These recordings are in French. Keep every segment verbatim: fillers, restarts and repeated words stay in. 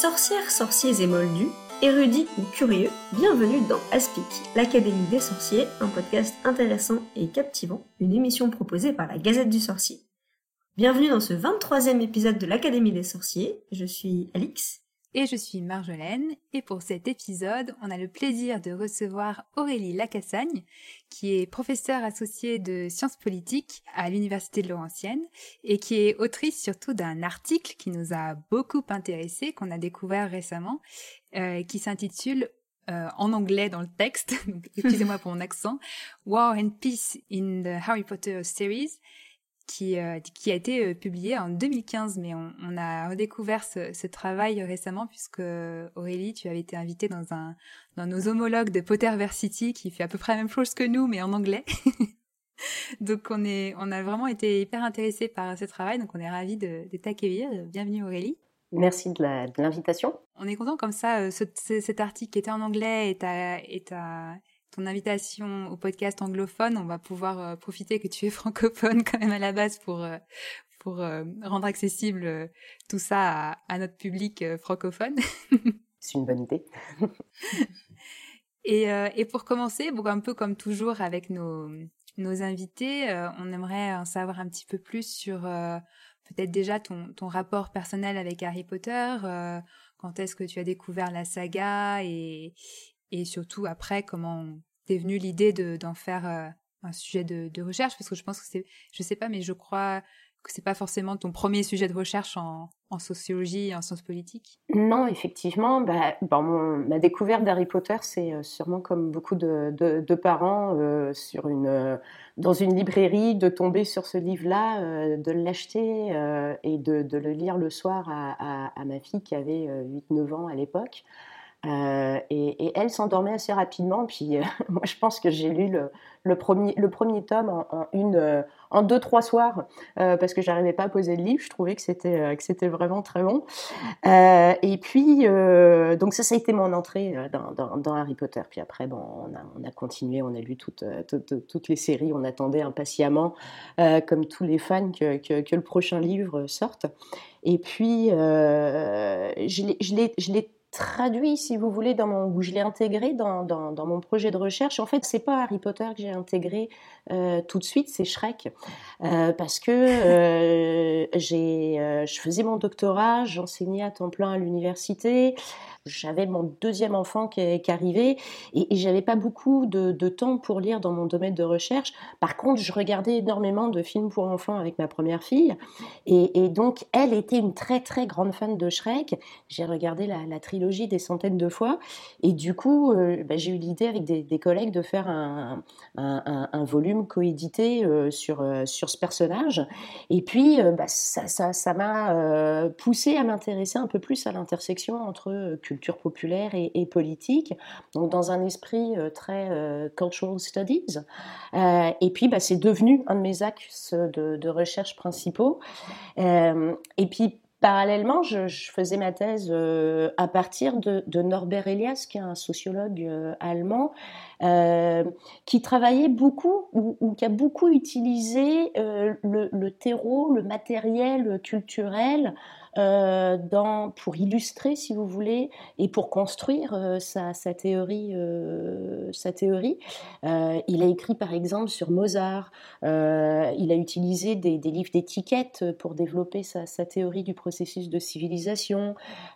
Sorcières, sorciers et moldus, érudits ou curieux, bienvenue dans ASPIC, l'Académie des Sorciers, un podcast intéressant et captivant, une émission proposée par la Gazette du Sorcier. Bienvenue dans ce vingt-troisième épisode de l'Académie des Sorciers, je suis Alix. Et je suis Marjolaine, et pour cet épisode, on a le plaisir de recevoir Aurélie Lacassagne, qui est professeure associée de sciences politiques à l'Université de Laurentienne, et qui est autrice surtout d'un article qui nous a beaucoup intéressé, qu'on a découvert récemment, euh, qui s'intitule, euh, en anglais dans le texte, donc excusez-moi pour mon accent, « War and Peace in the Harry Potter series », Qui, euh, qui a été euh, publié en deux mille quinze, mais on, on a redécouvert ce, ce travail récemment, puisque Aurélie, tu avais été invitée dans, un, dans nos homologues de Potterversity, qui fait à peu près la même chose que nous, mais en anglais. Donc on, est, on a vraiment été hyper intéressés par ce travail, donc on est ravis de, de t'accueillir. Bienvenue Aurélie. Merci de, la, de l'invitation. On est content comme ça, euh, ce, ce, cet article qui était en anglais et ta... Et ta ton invitation au podcast anglophone, on va pouvoir euh, profiter que tu es francophone quand même à la base pour, euh, pour euh, rendre accessible euh, tout ça à, à notre public euh, francophone. C'est une bonne idée. et, euh, et pour commencer, bon, un peu comme toujours avec nos, nos invités, euh, on aimerait en savoir un petit peu plus sur euh, peut-être déjà ton, ton rapport personnel avec Harry Potter, euh, quand est-ce que tu as découvert la saga et... Et surtout, après, comment t'es venue l'idée de, d'en faire euh, un sujet de, de recherche? Parce que je pense que c'est... Je sais pas, mais je crois que c'est pas forcément ton premier sujet de recherche en, en sociologie et en sciences politiques. Non, effectivement. Bah, bah, mon, ma découverte d'Harry Potter, c'est sûrement comme beaucoup de, de, de parents, euh, sur une, euh, dans une librairie, de tomber sur ce livre-là, euh, de l'acheter euh, et de, de le lire le soir à, à, à ma fille qui avait huit neuf ans à l'époque. Euh, et, et elle s'endormait assez rapidement. Puis euh, moi, je pense que j'ai lu le, le, premier, le premier tome en, en, une, euh, en deux trois soirs euh, parce que j'arrivais pas à poser le livre. Je trouvais que c'était euh, que c'était vraiment très long. Euh, et puis euh, donc ça, ça a été mon entrée dans, dans, dans Harry Potter. Puis après, bon, on a, on a continué, on a lu toutes, toutes, toutes les séries. On attendait impatiemment, euh, comme tous les fans, que, que, que le prochain livre sorte. Et puis euh, je l'ai, je l'ai, je l'ai traduit, si vous voulez, dans mon, où je l'ai intégré dans, dans, dans mon projet de recherche. En fait, c'est pas Harry Potter que j'ai intégré euh, tout de suite, c'est Shrek, euh, parce que euh, j'ai, euh, je faisais mon doctorat, j'enseignais à temps plein à l'université, j'avais mon deuxième enfant qui, qui arrivait, et, et j'avais pas beaucoup de, de temps pour lire dans mon domaine de recherche. Par contre, je regardais énormément de films pour enfants avec ma première fille, et, et donc elle était une très très grande fan de Shrek. J'ai regardé la, la trilogie des centaines de fois, et du coup euh, bah, j'ai eu l'idée avec des, des collègues de faire un, un, un, un volume coédité euh, sur, euh, sur ce personnage, et puis euh, bah, ça, ça, ça m'a euh, poussée à m'intéresser un peu plus à l'intersection entre euh, culture populaire et, et politique, donc dans un esprit euh, très euh, cultural studies, euh, et puis bah, c'est devenu un de mes axes de, de recherche principaux, euh, et puis parallèlement, je, je faisais ma thèse euh, à partir de, de Norbert Elias, qui est un sociologue euh, allemand, euh, qui travaillait beaucoup ou, ou qui a beaucoup utilisé euh, le, le terreau, le matériel culturel euh, dans, pour illustrer, si vous voulez, et pour construire euh, sa, sa théorie. Euh, sa théorie. Euh, il a écrit, par exemple, sur Mozart. Euh, il a utilisé des, des livres d'étiquettes pour développer sa, sa théorie du processus de civilisation.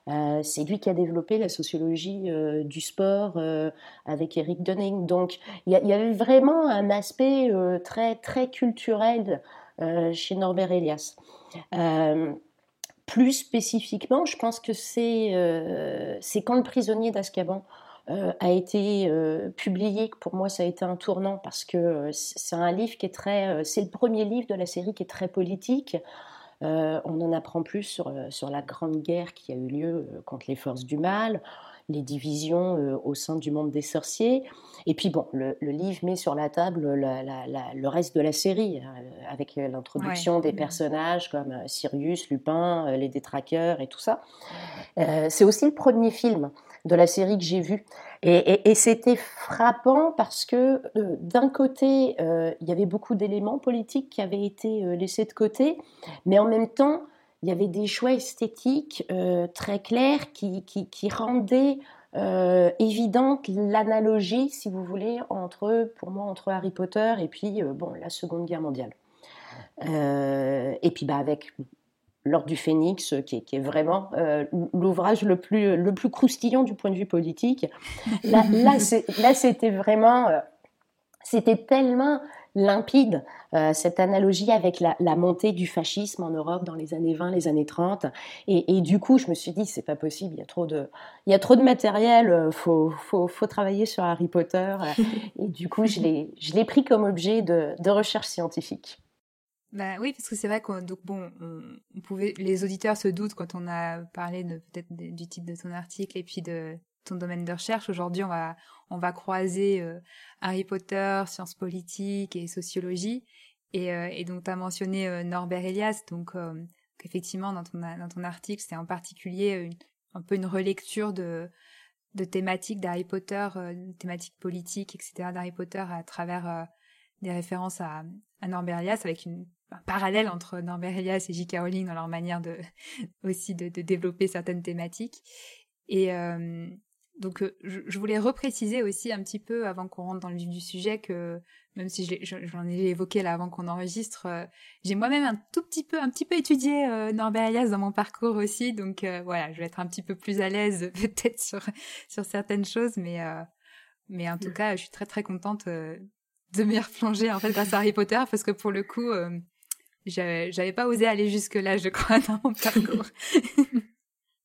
Euh, c'est lui qui a développé la sociologie euh, du sport euh, avec Eric Dunning. Donc, il y, y avait vraiment un aspect euh, très, très culturel euh, chez Norbert Elias. Euh, plus spécifiquement, je pense que c'est, euh, c'est quand Le prisonnier d'Azkaban euh, a été euh, publié, que pour moi ça a été un tournant, parce que euh, c'est un livre qui est très... Euh, c'est le premier livre de la série qui est très politique. Euh, on en apprend plus sur, sur la grande guerre qui a eu lieu euh, contre les forces du mal, les divisions euh, au sein du monde des sorciers. Et puis bon, le, le livre met sur la table la, la, la, le reste de la série, hein, avec l'introduction ouais. des personnages comme euh, Sirius, Lupin, euh, les détraqueurs et tout ça. Euh, c'est aussi le premier film de la série que j'ai vu. Et, et, et c'était frappant parce que euh, d'un côté, euh, il y avait beaucoup d'éléments politiques qui avaient été euh, laissés de côté, mais en même temps, il y avait des choix esthétiques euh, très clairs qui, qui, qui rendaient euh, évidente l'analogie, si vous voulez, entre, pour moi, entre Harry Potter et puis euh, bon, la Seconde Guerre mondiale. Euh, et puis bah, avec L'Ordre du Phénix, qui est, qui est vraiment euh, l'ouvrage le plus, le plus croustillant du point de vue politique. Là, là, c'est, là c'était vraiment... Euh, c'était tellement limpide, euh, cette analogie avec la, la montée du fascisme en Europe dans les années vingt, les années trente. Et, et du coup, je me suis dit, c'est pas possible, il y a trop de, il y a trop de matériel, euh, faut, faut, faut travailler sur Harry Potter. Euh, et du coup, je l'ai, je l'ai pris comme objet de, de recherche scientifique. Bah oui, parce que c'est vrai qu'on, donc bon, on, on pouvait, les auditeurs se doutent quand on a parlé de, peut-être de, du titre de ton article et puis de ton domaine de recherche. Aujourd'hui, on va, on va croiser euh, Harry Potter, sciences politiques et sociologie. Et, euh, et donc, tu as mentionné euh, Norbert Elias. Donc, euh, effectivement, dans ton, dans ton article, c'est en particulier une, un peu une relecture de, de thématiques d'Harry Potter, euh, thématiques politiques, et cetera d'Harry Potter à travers euh, des références à, à Norbert Elias, avec une, un parallèle entre Norbert Elias et J K. Rowling dans leur manière de, aussi de, de développer certaines thématiques. Et... Euh, Donc, je voulais repréciser aussi un petit peu, avant qu'on rentre dans le vif du sujet, que même si je, je, je l'en ai évoqué là avant qu'on enregistre, euh, j'ai moi-même un tout petit peu, un petit peu étudié euh, Norbert Elias dans mon parcours aussi. Donc euh, voilà, je vais être un petit peu plus à l'aise peut-être sur sur certaines choses, mais euh, mais en tout cas, je suis très très contente euh, de m'y replonger en fait grâce à Harry Potter, parce que pour le coup, euh, j'avais, j'avais pas osé aller jusque là, je crois, dans mon parcours.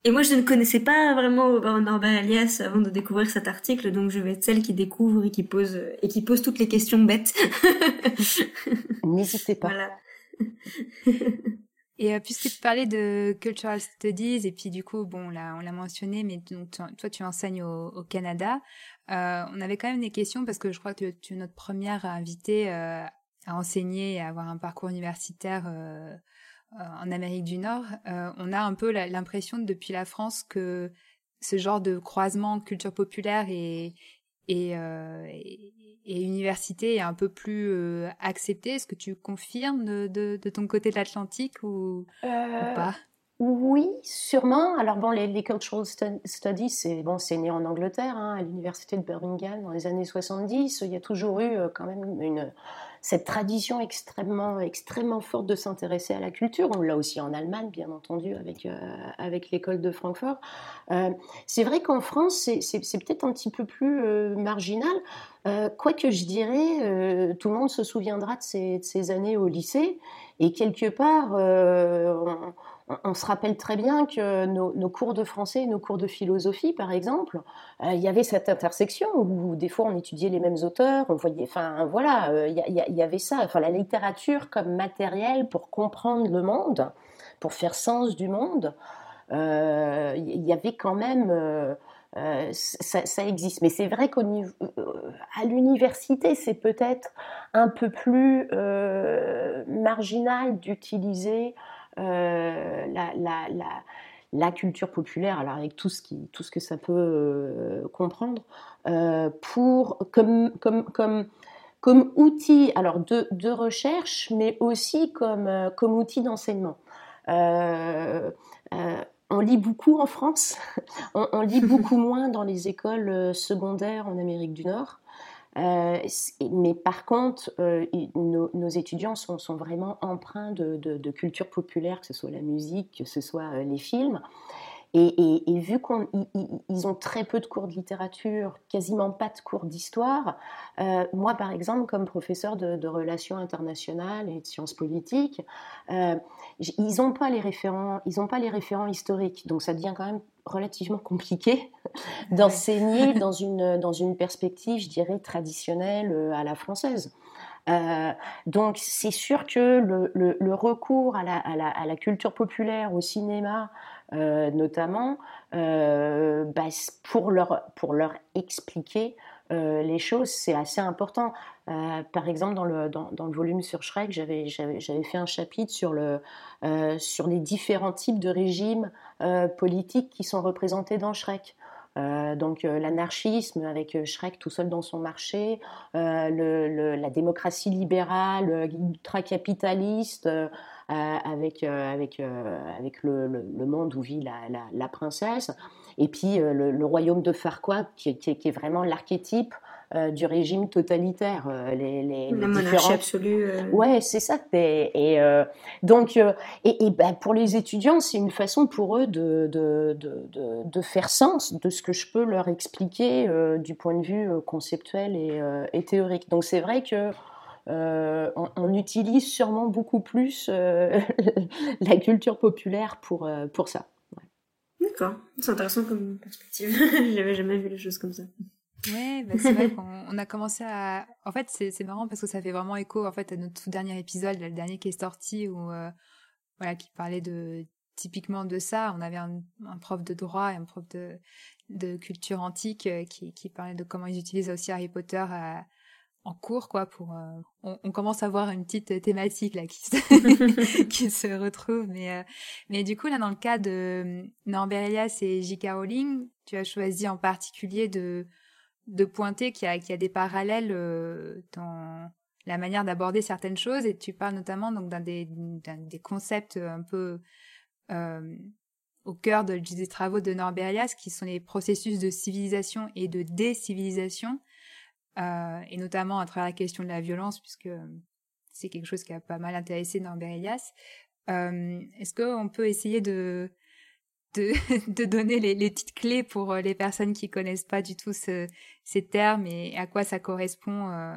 Et moi, je ne connaissais pas vraiment Norbert Elias avant de découvrir cet article, donc je vais être celle qui découvre et qui pose, et qui pose toutes les questions bêtes. N'hésitez pas. Voilà. Et euh, puisque tu parlais de Cultural Studies, et puis du coup, bon, là, on l'a mentionné, mais donc, tu, toi, tu enseignes au, au Canada. Euh, on avait quand même des questions, parce que je crois que tu, tu es notre première invitée euh, à enseigner et à avoir un parcours universitaire euh, Euh, en Amérique du Nord. Euh, on a un peu la, l'impression depuis la France que ce genre de croisement culture populaire et, et, euh, et, et université est un peu plus euh, accepté. Est-ce que tu confirmes de, de, de ton côté de l'Atlantique ou, euh, ou pas ? Oui, sûrement. Alors bon, les, les cultural studies, c'est, bon, c'est né en Angleterre, hein, à l'université de Birmingham dans les années soixante-dix. Il y a toujours eu euh, quand même une... cette tradition extrêmement, extrêmement forte de s'intéresser à la culture. On l'a aussi en Allemagne, bien entendu, avec, euh, avec l'école de Francfort. Euh, c'est vrai qu'en France, c'est, c'est, c'est peut-être un petit peu plus euh, marginal. Euh, quoi que je dirais, euh, tout le monde se souviendra de ces, de ces années au lycée. Et quelque part, euh, on, on se rappelle très bien que nos, nos cours de français et nos cours de philosophie, par exemple, il euh, y avait cette intersection où, où des fois on étudiait les mêmes auteurs, on voyait, enfin voilà, il euh, y, y, y avait ça, enfin la littérature comme matériel pour comprendre le monde, pour faire sens du monde, il euh, y, y avait quand même. Euh, Euh, ça, ça existe, mais c'est vrai qu'au niveau, euh, à l'université, c'est peut-être un peu plus euh, marginal d'utiliser euh, la, la, la, la culture populaire, alors avec tout ce qui, tout ce que ça peut euh, comprendre, euh, pour comme comme comme comme outil, alors de, de recherche, mais aussi comme euh, comme outil d'enseignement. Euh, euh, On lit beaucoup en France, on, on lit beaucoup moins dans les écoles secondaires en Amérique du Nord, euh, mais par contre, euh, nos, nos étudiants sont, sont vraiment empreints de, de, de culture populaire, que ce soit la musique, que ce soit les films, et, et, et vu qu'on, ils ont très peu de cours de littérature, quasiment pas de cours d'histoire, euh, moi par exemple, comme professeur de, de relations internationales et de sciences politiques, euh, ils n'ont pas les référents, ils n'ont pas les référents historiques, donc ça devient quand même relativement compliqué d'enseigner dans une dans une perspective, je dirais, traditionnelle à la française. Euh, donc c'est sûr que le, le, le recours à la, à la, à la culture populaire, au cinéma euh, notamment, euh, bah, pour leur pour leur expliquer Euh, les choses, c'est assez important. Euh, par exemple, dans le, dans, dans le volume sur Shrek, j'avais, j'avais, j'avais fait un chapitre sur, le, euh, sur les différents types de régimes euh, politiques qui sont représentés dans Shrek. Euh, donc euh, l'anarchisme avec Shrek tout seul dans son marché, euh, le, le, la démocratie libérale, ultra-capitaliste, euh, euh, avec, euh, avec, euh, avec le, le, le monde où vit la, la, la princesse, et puis euh, le, le royaume de Farquaad qui, qui, qui est vraiment l'archétype Euh, du régime totalitaire, euh, les, les, la les monarchie différentes... absolue. Euh... Ouais, c'est ça. Et, et euh, donc, euh, et, et ben, pour les étudiants, c'est une façon pour eux de de, de, de de faire sens de ce que je peux leur expliquer euh, du point de vue conceptuel et, euh, et théorique. Donc, c'est vrai que euh, on, on utilise sûrement beaucoup plus euh, la culture populaire pour euh, pour ça. Ouais. D'accord, c'est intéressant comme perspective. J'avais jamais vu les choses comme ça. Ouais, bah c'est vrai qu'on on a commencé à... En fait, c'est, c'est marrant parce que ça fait vraiment écho en fait, à notre tout dernier épisode, le dernier qui est sorti, où, euh, voilà, qui parlait de, typiquement de ça. On avait un, un prof de droit et un prof de, de culture antique qui, qui parlait de comment ils utilisent aussi Harry Potter à, en cours. Quoi, pour, euh, on, on commence à voir une petite thématique là, qui, se... qui se retrouve. Mais, euh, mais du coup, là, dans le cas de Norbert Elias et J K. Rowling, tu as choisi en particulier de... de pointer qu'il y a, qu'il y a des parallèles euh, dans la manière d'aborder certaines choses, et tu parles notamment donc, d'un, des, d'un des concepts un peu euh, au cœur de, des travaux de Norbert Elias, qui sont les processus de civilisation et de décivilisation, euh, et notamment à travers la question de la violence, puisque c'est quelque chose qui a pas mal intéressé Norbert Elias. Euh, est-ce qu'on peut essayer de... De, de donner les, les petites clés pour les personnes qui ne connaissent pas du tout ce, ces termes et à quoi ça correspond euh,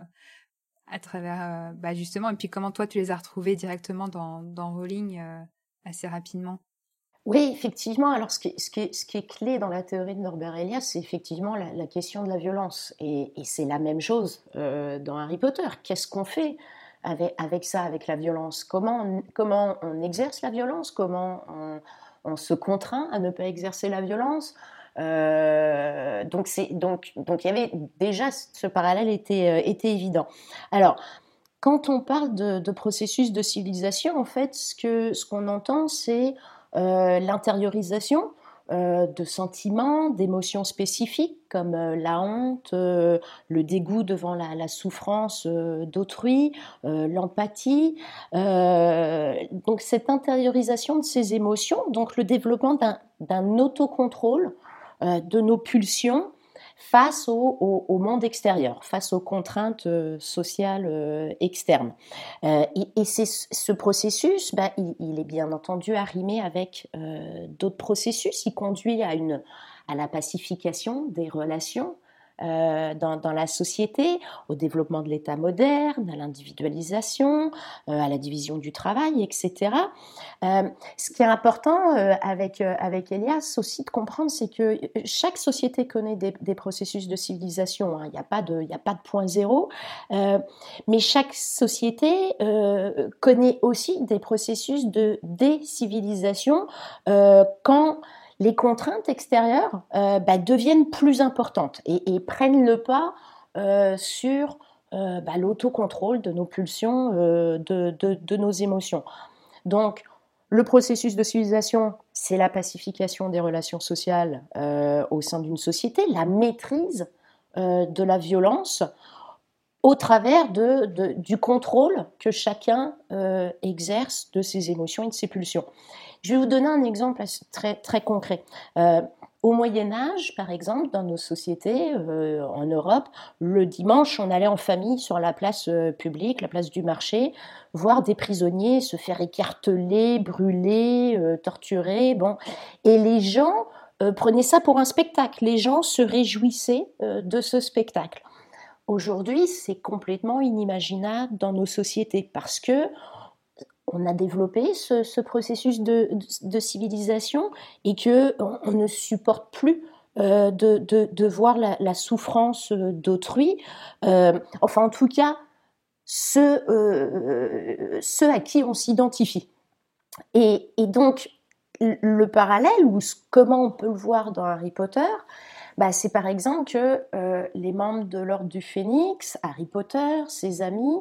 à travers... Euh, bah justement, et puis comment toi, tu les as retrouvés directement dans, dans Rowling euh, assez rapidement. Oui, effectivement. Alors, ce qui, ce, qui est, ce qui est clé dans la théorie de Norbert Elias, c'est effectivement la, la question de la violence. Et, et c'est la même chose euh, dans Harry Potter. Qu'est-ce qu'on fait avec, avec ça, avec la violence ? Comment on, comment on exerce la violence ? Comment on... on se contraint à ne pas exercer la violence. Euh, donc, c'est, donc, donc, il y avait déjà ce parallèle était, euh, était évident. Alors, quand on parle de, de processus de civilisation, en fait, ce, que, ce qu'on entend, c'est euh, l'intériorisation euh, de sentiments, d'émotions spécifiques, comme euh, la honte, euh, le dégoût devant la, la souffrance euh, d'autrui, euh, l'empathie. Euh, donc cette intériorisation de ces émotions, donc le développement d'un, d'un autocontrôle euh, de nos pulsions face au, au, au monde extérieur, face aux contraintes euh, sociales euh, externes. Euh, et et c'est, ce processus, bah, il, il est bien entendu arrimé avec euh, d'autres processus. Il conduit à une... à la pacification des relations euh, dans, dans la société, au développement de l'État moderne, à l'individualisation, euh, à la division du travail, et cetera. Euh, ce qui est important euh, avec, euh, avec Elias aussi de comprendre, c'est que chaque société connaît des, des processus de civilisation. Hein. Il n'y a pas de, il n'y a pas de point zéro, euh, mais chaque société euh, connaît aussi des processus de décivilisation euh, quand les contraintes extérieures euh, bah, deviennent plus importantes et, et prennent le pas euh, sur euh, bah, l'autocontrôle de nos pulsions, euh, de, de, de nos émotions. Donc, le processus de civilisation, c'est la pacification des relations sociales euh, au sein d'une société, la maîtrise euh, de la violence au travers de, de, du contrôle que chacun euh, exerce de ses émotions et de ses pulsions. Je vais vous donner un exemple très, très concret. Euh, au Moyen-Âge, par exemple, dans nos sociétés, euh, en Europe, le dimanche, on allait en famille sur la place euh, publique, la place du marché, voir des prisonniers se faire écarteler, brûler, euh, torturer. Bon. Et les gens euh, prenaient ça pour un spectacle. Les gens se réjouissaient euh, de ce spectacle. Aujourd'hui, c'est complètement inimaginable dans nos sociétés parce que on a développé ce, ce processus de, de, de civilisation et que on, on ne supporte plus euh, de, de, de voir la, la souffrance d'autrui. Euh, enfin, en tout cas, ceux, euh, ceux à qui on s'identifie. Et, et donc, le parallèle, ou comment on peut le voir dans Harry Potter, bah, c'est par exemple que euh, les membres de l'Ordre du Phénix, Harry Potter, ses amis,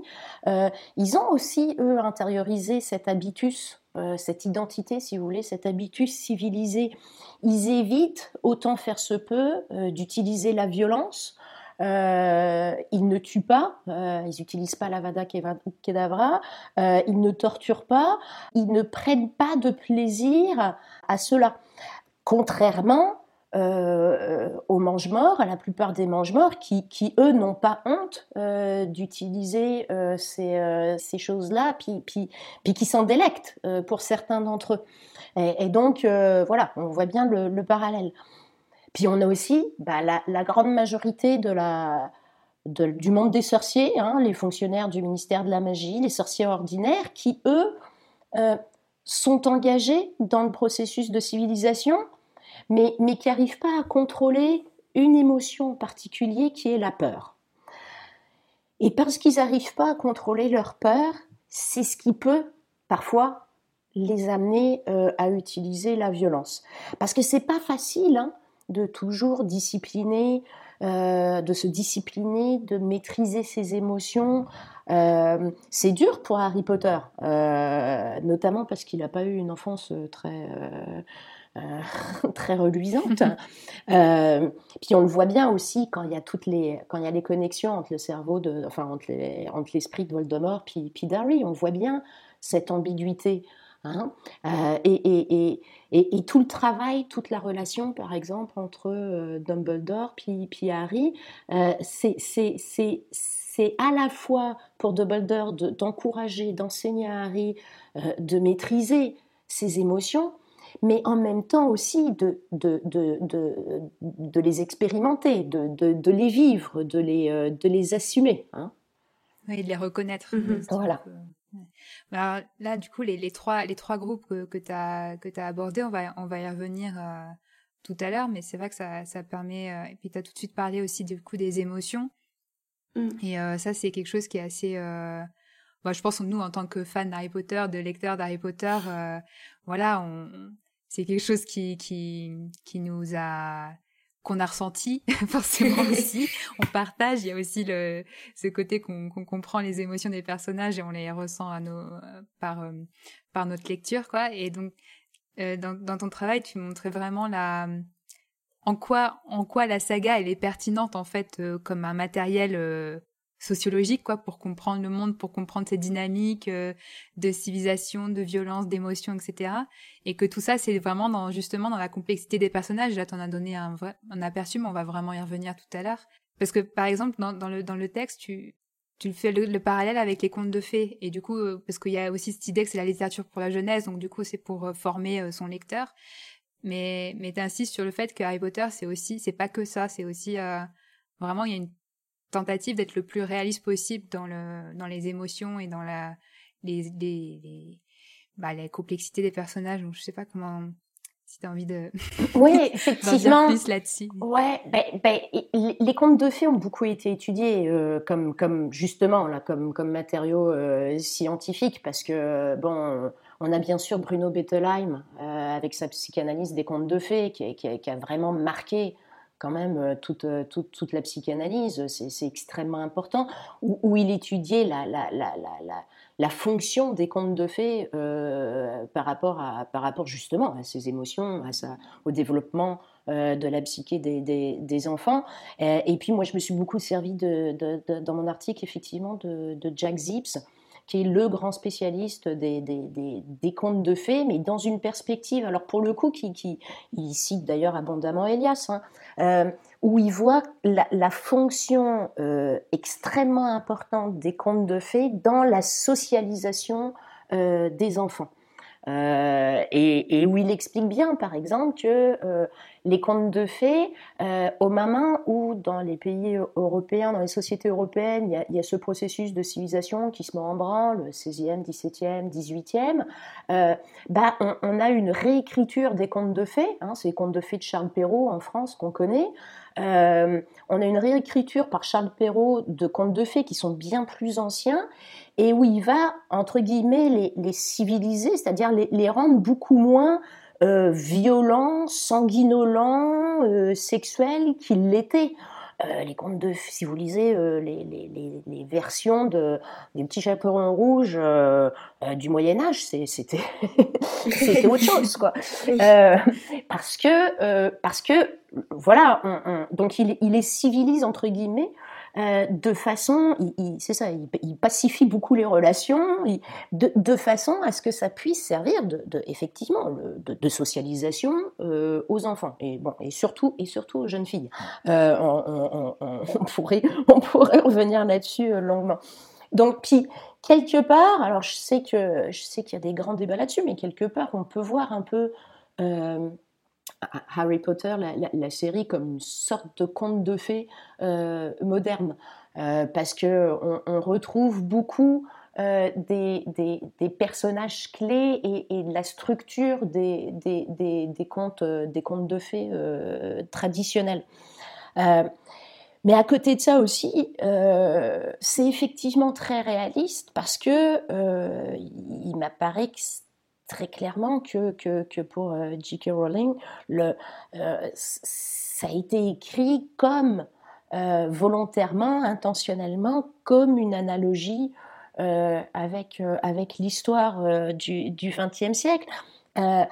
euh, ils ont aussi, eux, intériorisé cet habitus, euh, cette identité, si vous voulez, cet habitus civilisé. Ils évitent, autant faire se peut, euh, d'utiliser la violence Euh, ils ne tuent pas, euh, ils n'utilisent pas l'Avada Kedavra, euh, ils ne torturent pas, ils ne prennent pas de plaisir à cela. Contrairement euh, aux mange-morts, à la plupart des mange-morts qui, qui, eux, n'ont pas honte euh, d'utiliser euh, ces, euh, ces choses-là, puis, puis, puis qui s'en délectent euh, pour certains d'entre eux. Et, et donc, euh, voilà, on voit bien le, le parallèle. Puis on a aussi bah, la, la grande majorité de la, de, du monde des sorciers, hein, les fonctionnaires du ministère de la magie, les sorciers ordinaires, qui, eux, euh, sont engagés dans le processus de civilisation, mais, mais qui n'arrivent pas à contrôler une émotion en particulier qui est la peur. Et parce qu'ils n'arrivent pas à contrôler leur peur, c'est ce qui peut, parfois, les amener euh, à utiliser la violence. Parce que ce n'est pas facile, hein, de toujours discipliner, euh, de se discipliner, de maîtriser ses émotions. Euh, c'est dur pour Harry Potter, euh, notamment parce qu'il n'a pas eu une enfance très, euh, euh, très reluisante. euh, puis on le voit bien aussi quand il y a toutes les, quand il y a les connexions entre le cerveau, de, enfin entre, les, entre l'esprit de Voldemort puis, puis d'Harry, on voit bien cette ambiguïté. Hein euh, et, et, et, et, et tout le travail, toute la relation par exemple entre euh, Dumbledore puis, puis Harry, euh, c'est, c'est, c'est, c'est à la fois pour Dumbledore de, d'encourager, d'enseigner à Harry euh, de maîtriser ses émotions, mais en même temps aussi de, de, de, de, de les expérimenter, de, de, de les vivre, de les, euh, de les assumer, hein. Oui, de les reconnaître. Mm-hmm. Voilà. Alors là, du coup, les, les, trois, les trois groupes que, que tu as que tu as abordés, on va, on va y revenir euh, tout à l'heure, mais c'est vrai que ça, ça permet... Euh, et puis, tu as tout de suite parlé aussi du coup des émotions. Mm. Et euh, ça, c'est quelque chose qui est assez... Euh, bah, je pense que nous, en tant que fans d'Harry Potter, de lecteurs d'Harry Potter, euh, voilà, on, c'est quelque chose qui, qui, qui nous a... qu'on a ressenti, forcément aussi. On partage, il y a aussi le, ce côté qu'on, qu'on comprend les émotions des personnages et on les ressent à nos, par, euh, par notre lecture, quoi. Et donc, euh, dans, dans ton travail, tu montrais vraiment la, en quoi, en quoi la saga, elle est pertinente, en fait, euh, comme un matériel euh, sociologique, quoi, pour comprendre le monde, pour comprendre ses dynamiques euh, de civilisation, de violence, d'émotion, et cetera. Et que tout ça, c'est vraiment dans, justement dans la complexité des personnages. Là, t'en as donné un, vrai, un aperçu, mais on va vraiment y revenir tout à l'heure. Parce que, par exemple, dans, dans, le, dans le texte, tu, tu fais le, le parallèle avec les contes de fées. Et du coup, parce qu'il y a aussi cette idée que c'est la littérature pour la jeunesse, donc du coup, c'est pour former son lecteur. Mais, mais t'insistes sur le fait que Harry Potter, c'est aussi, c'est pas que ça, c'est aussi euh, vraiment, il y a une tentative d'être le plus réaliste possible dans le dans les émotions et dans la les les, les bah la complexité des personnages. Donc je sais pas comment, si t'as envie de ouais effectivement plus là-dessus. Ouais, ben ben les contes de fées ont beaucoup été étudiés euh, comme comme justement là comme comme matériaux euh, scientifiques, parce que bon, on a bien sûr Bruno Bettelheim euh, avec sa psychanalyse des contes de fées qui qui, qui a vraiment marqué quand même toute, toute, toute la psychanalyse, c'est, c'est extrêmement important, où, où il étudiait la, la, la, la, la fonction des contes de fées euh, par, rapport à, par rapport justement à ses émotions, à sa, au développement euh, de la psyché des, des, des enfants. Et, et puis moi, je me suis beaucoup servi de, de, de, dans mon article, effectivement, de, de Jack Zipes, qui est le grand spécialiste des, des, des, des contes de fées, mais dans une perspective, alors pour le coup, qui, qui, il cite d'ailleurs abondamment Elias, hein, euh, où il voit la, la fonction euh, extrêmement importante des contes de fées dans la socialisation euh, des enfants. Euh, et, et où il explique bien, par exemple, que euh, les contes de fées, euh, au moment où dans les pays européens, dans les sociétés européennes, il y a, il y a ce processus de civilisation qui se met en branle, seizième, dix-septième, dix-huitième, euh, bah, on, on a une réécriture des contes de fées, hein, c'est les contes de fées de Charles Perrault en France qu'on connaît. Euh, on a une réécriture par Charles Perrault de contes de fées qui sont bien plus anciens et où il va, entre guillemets, les, les civiliser, c'est-à-dire les, les rendre beaucoup moins euh, violents, sanguinolents, euh, sexuels qu'ils l'étaient. Euh, les contes de, si vous lisez euh, les, les, les, les versions de, des petits chaperons rouges euh, euh, du Moyen-Âge, c'est, c'était, c'était autre chose, quoi. Euh, parce que, euh, parce que, voilà, on, on, donc il, il les civilise, entre guillemets, euh, de façon, il, il, c'est ça, il, il pacifie beaucoup les relations, il, de, de façon à ce que ça puisse servir, de, de, effectivement, de, de socialisation euh, aux enfants, et, bon, et, surtout, et surtout aux jeunes filles. Euh, on, on, on, on, pourrait, on pourrait revenir là-dessus euh, longuement. Donc, puis, quelque part, alors je sais, que, je sais qu'il y a des grands débats là-dessus, mais quelque part, on peut voir un peu... Euh, Harry Potter, la, la, la série, comme une sorte de conte de fées euh, moderne, euh, parce qu'on on retrouve beaucoup euh, des, des, des personnages clés et, et de la structure des, des, des, des, contes, des contes de fées euh, traditionnels. Euh, mais à côté de ça aussi, euh, c'est effectivement très réaliste, parce que euh, il m'apparaît que très clairement que, que, que pour euh, J K. Rowling, le, euh, ça a été écrit comme, euh, volontairement, intentionnellement, comme une analogie euh, avec, euh, avec l'histoire euh, du, du vingtième siècle, euh,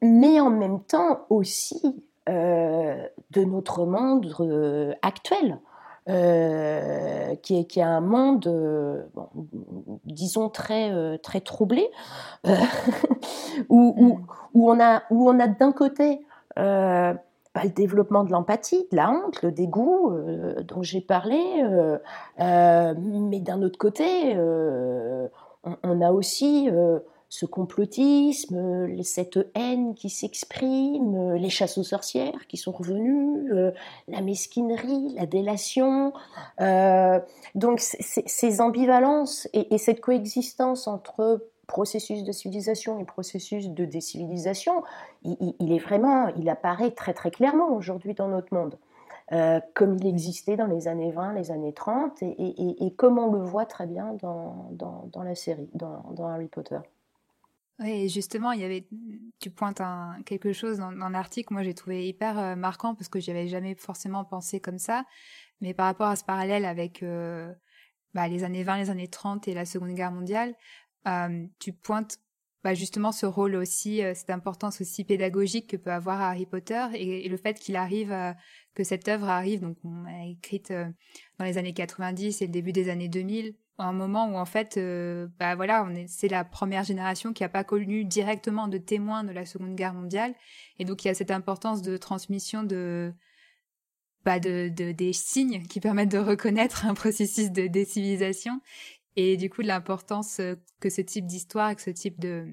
mais en même temps aussi euh, de notre monde euh, actuel. Euh, qui est, qui est un monde, euh, bon, disons, très, euh, très troublé, euh, où, où, où, on a, où on a d'un côté euh, bah, le développement de l'empathie, de la honte, le dégoût euh, dont j'ai parlé, euh, euh, mais d'un autre côté, euh, on, on a aussi... Euh, ce complotisme, cette haine qui s'exprime, les chasses aux sorcières qui sont revenues, euh, la mesquinerie, la délation. Euh, donc c- c- ces ambivalences et, et cette coexistence entre processus de civilisation et processus de décivilisation, il, il est vraiment, il apparaît très très clairement aujourd'hui dans notre monde, euh, comme il existait dans les années vingt, les années trente, et, et, et comme on le voit très bien dans, dans, dans la série, dans, dans Harry Potter. Oui, justement, il y avait, tu pointes un, quelque chose dans, dans l'article, moi j'ai trouvé hyper euh, marquant, parce que j'y avais jamais forcément pensé comme ça, mais par rapport à ce parallèle avec euh, bah, les années vingt, les années trente et la Seconde Guerre mondiale, euh, tu pointes bah, justement ce rôle aussi, euh, cette importance aussi pédagogique que peut avoir Harry Potter, et, et le fait qu'il arrive, euh, que cette œuvre arrive, donc on l'a écrite euh, dans les années quatre-vingt-dix et le début des années deux mille, un moment où en fait, euh, bah voilà, on est, c'est la première génération qui n'a pas connu directement de témoins de la Seconde Guerre mondiale, et donc il y a cette importance de transmission de, bah de, de des signes qui permettent de reconnaître un processus de décivilisation, et du coup de l'importance que ce type d'histoire, que ce type de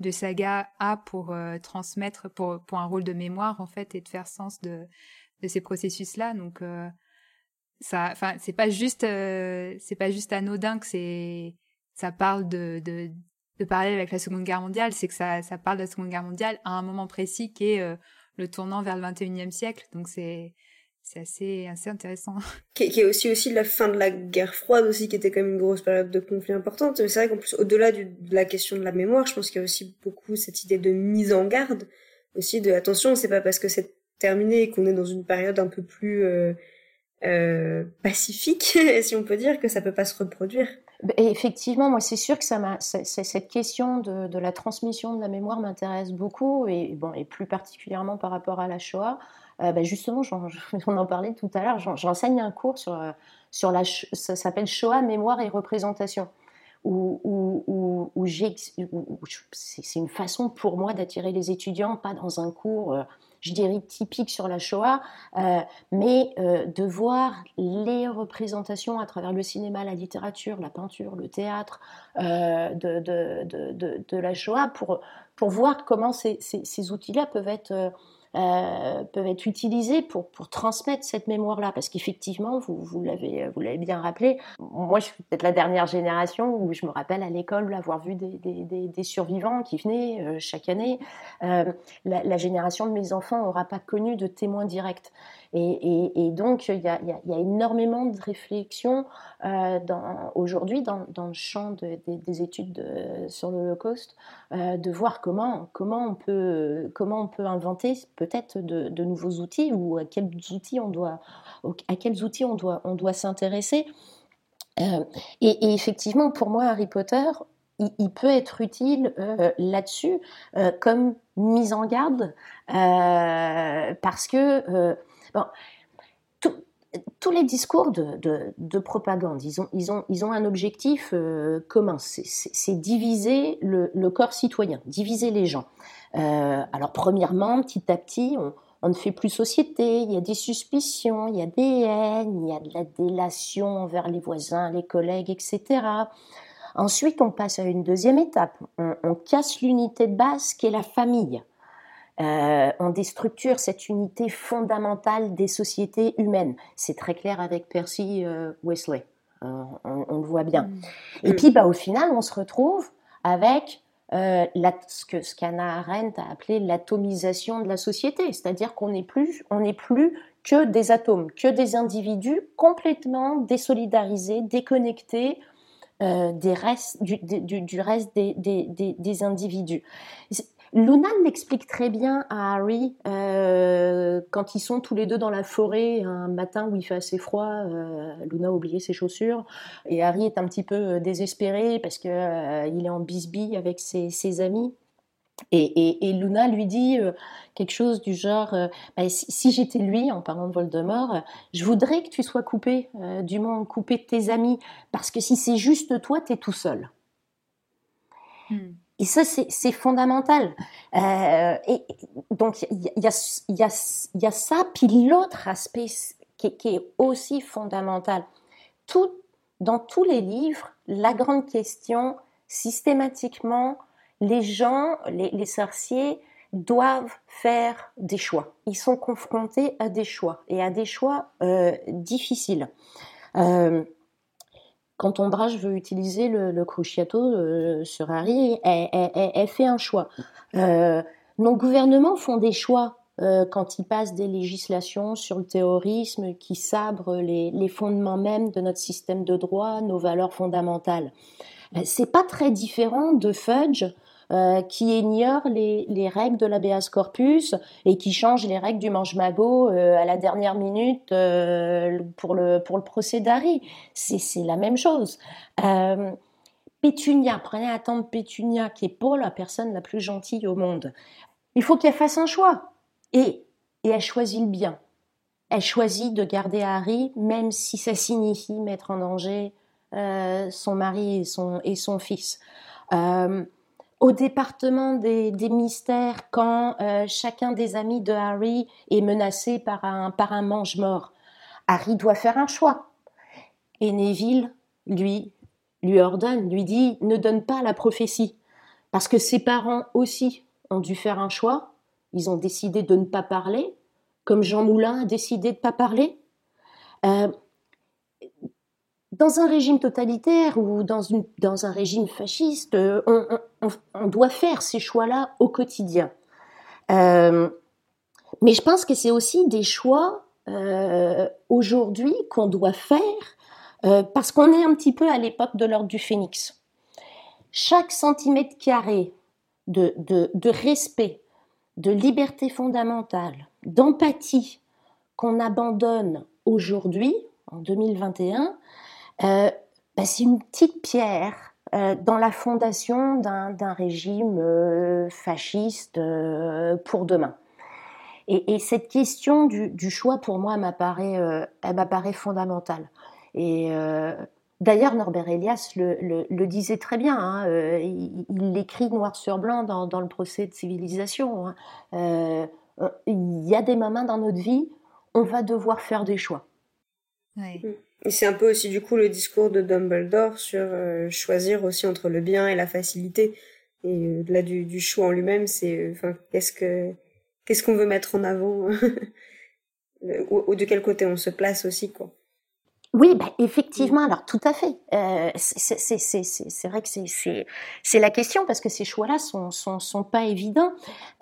de saga a pour euh, transmettre, pour pour un rôle de mémoire en fait, et de faire sens de de ces processus là, donc. Euh, Ça, enfin, c'est pas juste, euh, c'est pas juste anodin que c'est, ça parle de, de, de parallèle avec la Seconde Guerre mondiale, c'est que ça, ça parle de la Seconde Guerre mondiale à un moment précis qui est euh, le tournant vers le vingt et unième siècle, donc c'est, c'est assez, assez intéressant. Qui, qui est aussi, aussi la fin de la guerre froide aussi, qui était quand même une grosse période de conflit importante, mais c'est vrai qu'en plus, au-delà du, de la question de la mémoire, je pense qu'il y a aussi beaucoup cette idée de mise en garde, aussi de, attention, c'est pas parce que c'est terminé et qu'on est dans une période un peu plus, euh, Euh, pacifique, si on peut dire, que ça peut pas se reproduire. Et effectivement, moi, c'est sûr que ça m'a, c'est, c'est, cette question de, de la transmission de la mémoire m'intéresse beaucoup, et, bon, et plus particulièrement par rapport à la Shoah. Euh, ben justement, j'en, on en parlait tout à l'heure, j'en, j'enseigne un cours sur, sur la, ça s'appelle Shoah, mémoire et représentation, où, où, où, où, j'ai, où, où c'est, c'est une façon pour moi d'attirer les étudiants, pas dans un cours... Euh, je dirais typique sur la Shoah, euh, mais euh, de voir les représentations à travers le cinéma, la littérature, la peinture, le théâtre euh, de, de, de, de, de la Shoah, pour, pour voir comment ces, ces, ces outils-là peuvent être, euh, peuvent être utilisés pour, pour transmettre cette mémoire-là. Parce qu'effectivement, vous, vous, l'avez, vous l'avez bien rappelé, moi je suis peut-être la dernière génération où je me rappelle à l'école avoir vu des, des, des, des survivants qui venaient euh, chaque année. Euh, la, la génération de mes enfants n'aura pas connu de témoins directs. Et, et, et donc, il y a, y a, y a énormément de réflexions euh, dans, aujourd'hui dans, dans le champ de, de, des études de, sur l'Holocauste, euh, de voir comment, comment, on peut, comment on peut inventer peut-être de, de nouveaux outils ou à quels outils on doit, à quels outils on doit, on doit s'intéresser. Euh, et, et effectivement, pour moi, Harry Potter... il peut être utile euh, là-dessus euh, comme mise en garde euh, parce que euh, bon, tout, tous les discours de, de, de propagande, ils ont, ils ont, ils ont un objectif euh, commun, c'est, c'est, c'est diviser le, le corps citoyen, diviser les gens. Euh, alors premièrement, petit à petit, on... on ne fait plus société, il y a des suspicions, il y a des haines, il y a de la délation envers les voisins, les collègues, et cetera. Ensuite, on passe à une deuxième étape. On, on casse l'unité de base qui est la famille. Euh, on déstructure cette unité fondamentale des sociétés humaines. C'est très clair avec Percy euh, Weasley. Euh, on, on le voit bien. Mmh. Et puis, bah, au final, on se retrouve avec euh, la, ce que ce qu'Hannah Arendt a appelé l'atomisation de la société. C'est-à-dire qu'on n'est plus, on n'est plus que des atomes, que des individus complètement désolidarisés, déconnectés, Euh, des restes, du, du, du reste des, des, des, des individus. Luna l'explique très bien à Harry euh, quand ils sont tous les deux dans la forêt un matin où il fait assez froid. Euh, Luna a oublié ses chaussures et Harry est un petit peu désespéré parce qu'il euh, est en bisbille avec ses, ses amis. Et, et, et Luna lui dit euh, quelque chose du genre euh, bah, si, si j'étais lui, en parlant de Voldemort, euh, je voudrais que tu sois coupé euh, du monde, coupé de tes amis, parce que si c'est juste toi, t'es tout seul. Mm. Et ça, c'est, c'est fondamental. Euh, et, et, donc, il y, y, y, y a ça, puis l'autre aspect qui, qui est aussi fondamental. Tout, dans tous les livres, la grande question, systématiquement, les gens, les, les sorciers doivent faire des choix. Ils sont confrontés à des choix et à des choix euh, difficiles. Euh, quand Ombrage veut utiliser le, le Cruciato euh, sur Harry, elle, elle, elle, elle fait un choix. Euh, nos gouvernements font des choix euh, quand ils passent des législations sur le terrorisme qui sabrent les, les fondements même de notre système de droit, nos valeurs fondamentales. C'est pas très différent de Fudge euh, qui ignore les, les règles de l'habeas corpus et qui change les règles du mange-magot euh, à la dernière minute euh, pour, le, pour le procès d'Harry. C'est, c'est la même chose. Euh, Pétunia, prenez la tante Pétunia qui est pour la personne la plus gentille au monde. Il faut qu'elle fasse un choix et, et elle choisit le bien. Elle choisit de garder Harry même si ça signifie mettre en danger Euh, son mari et son, et son fils. Euh, au département des, des mystères, quand euh, chacun des amis de Harry est menacé par un, par un mange-mort, Harry doit faire un choix. Et Neville, lui, lui ordonne, lui dit « Ne donne pas la prophétie ». Parce que ses parents aussi ont dû faire un choix. Ils ont décidé de ne pas parler, comme Jean Moulin a décidé de ne pas parler. Euh, Dans un régime totalitaire ou dans, une, dans un régime fasciste, on, on, on doit faire ces choix-là au quotidien. Euh, mais je pense que c'est aussi des choix euh, aujourd'hui qu'on doit faire euh, parce qu'on est un petit peu à l'époque de l'ordre du phénix. Chaque centimètre carré de, de, de respect, de liberté fondamentale, d'empathie qu'on abandonne aujourd'hui, en deux mille vingt et un, Euh, bah c'est une petite pierre euh, dans la fondation d'un, d'un régime euh, fasciste euh, pour demain. Et, et cette question du, du choix, pour moi, elle m'apparaît, euh, elle m'apparaît fondamentale. Et euh, d'ailleurs, Norbert Elias le, le, le disait très bien. Hein, euh, il, il l'écrit noir sur blanc dans, dans le procès de civilisation. Hein. Euh, il y a des moments dans notre vie, on va devoir faire des choix. Oui. Et c'est un peu aussi du coup le discours de Dumbledore sur euh, choisir aussi entre le bien et la facilité. Et au-delà euh, du, du choix en lui-même, c'est enfin euh, qu'est-ce que qu'est-ce qu'on veut mettre en avant, ou, ou de quel côté on se place aussi, quoi. Oui, bah, effectivement, alors tout à fait. Euh, c'est, c'est, c'est, c'est, c'est vrai que c'est, c'est, c'est la question, parce que ces choix-là sont, sont, sont pas évidents.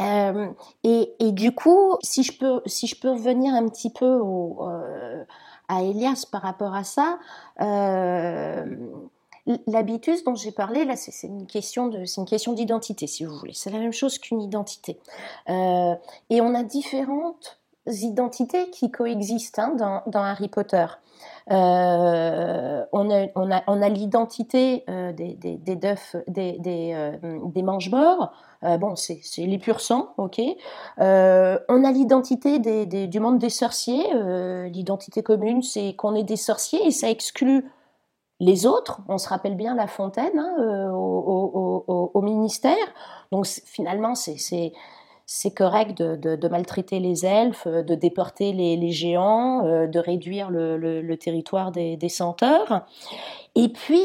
Euh, et, et du coup, si je peux, si je peux revenir un petit peu au, euh, à Elias par rapport à ça, euh, l'habitus dont j'ai parlé, là, c'est, c'est, une question de, c'est une question d'identité, si vous voulez. C'est la même chose qu'une identité. Euh, et on a différentes identités qui coexistent hein, dans, dans Harry Potter. Euh, on a, on a, on a l'identité euh, des, des, des duffs, des, des, euh, des mange-morts. Euh, bon, c'est, c'est les purs sang, ok. Euh, on a l'identité des, des, du monde des sorciers. Euh, l'identité commune, c'est qu'on est des sorciers et ça exclut les autres. On se rappelle bien La Fontaine hein, au, au, au, au ministère. Donc c'est, finalement, c'est... c'est c'est correct de, de, de maltraiter les elfes, de déporter les, les géants, euh, de réduire le, le, le territoire des, des centaures. Et puis,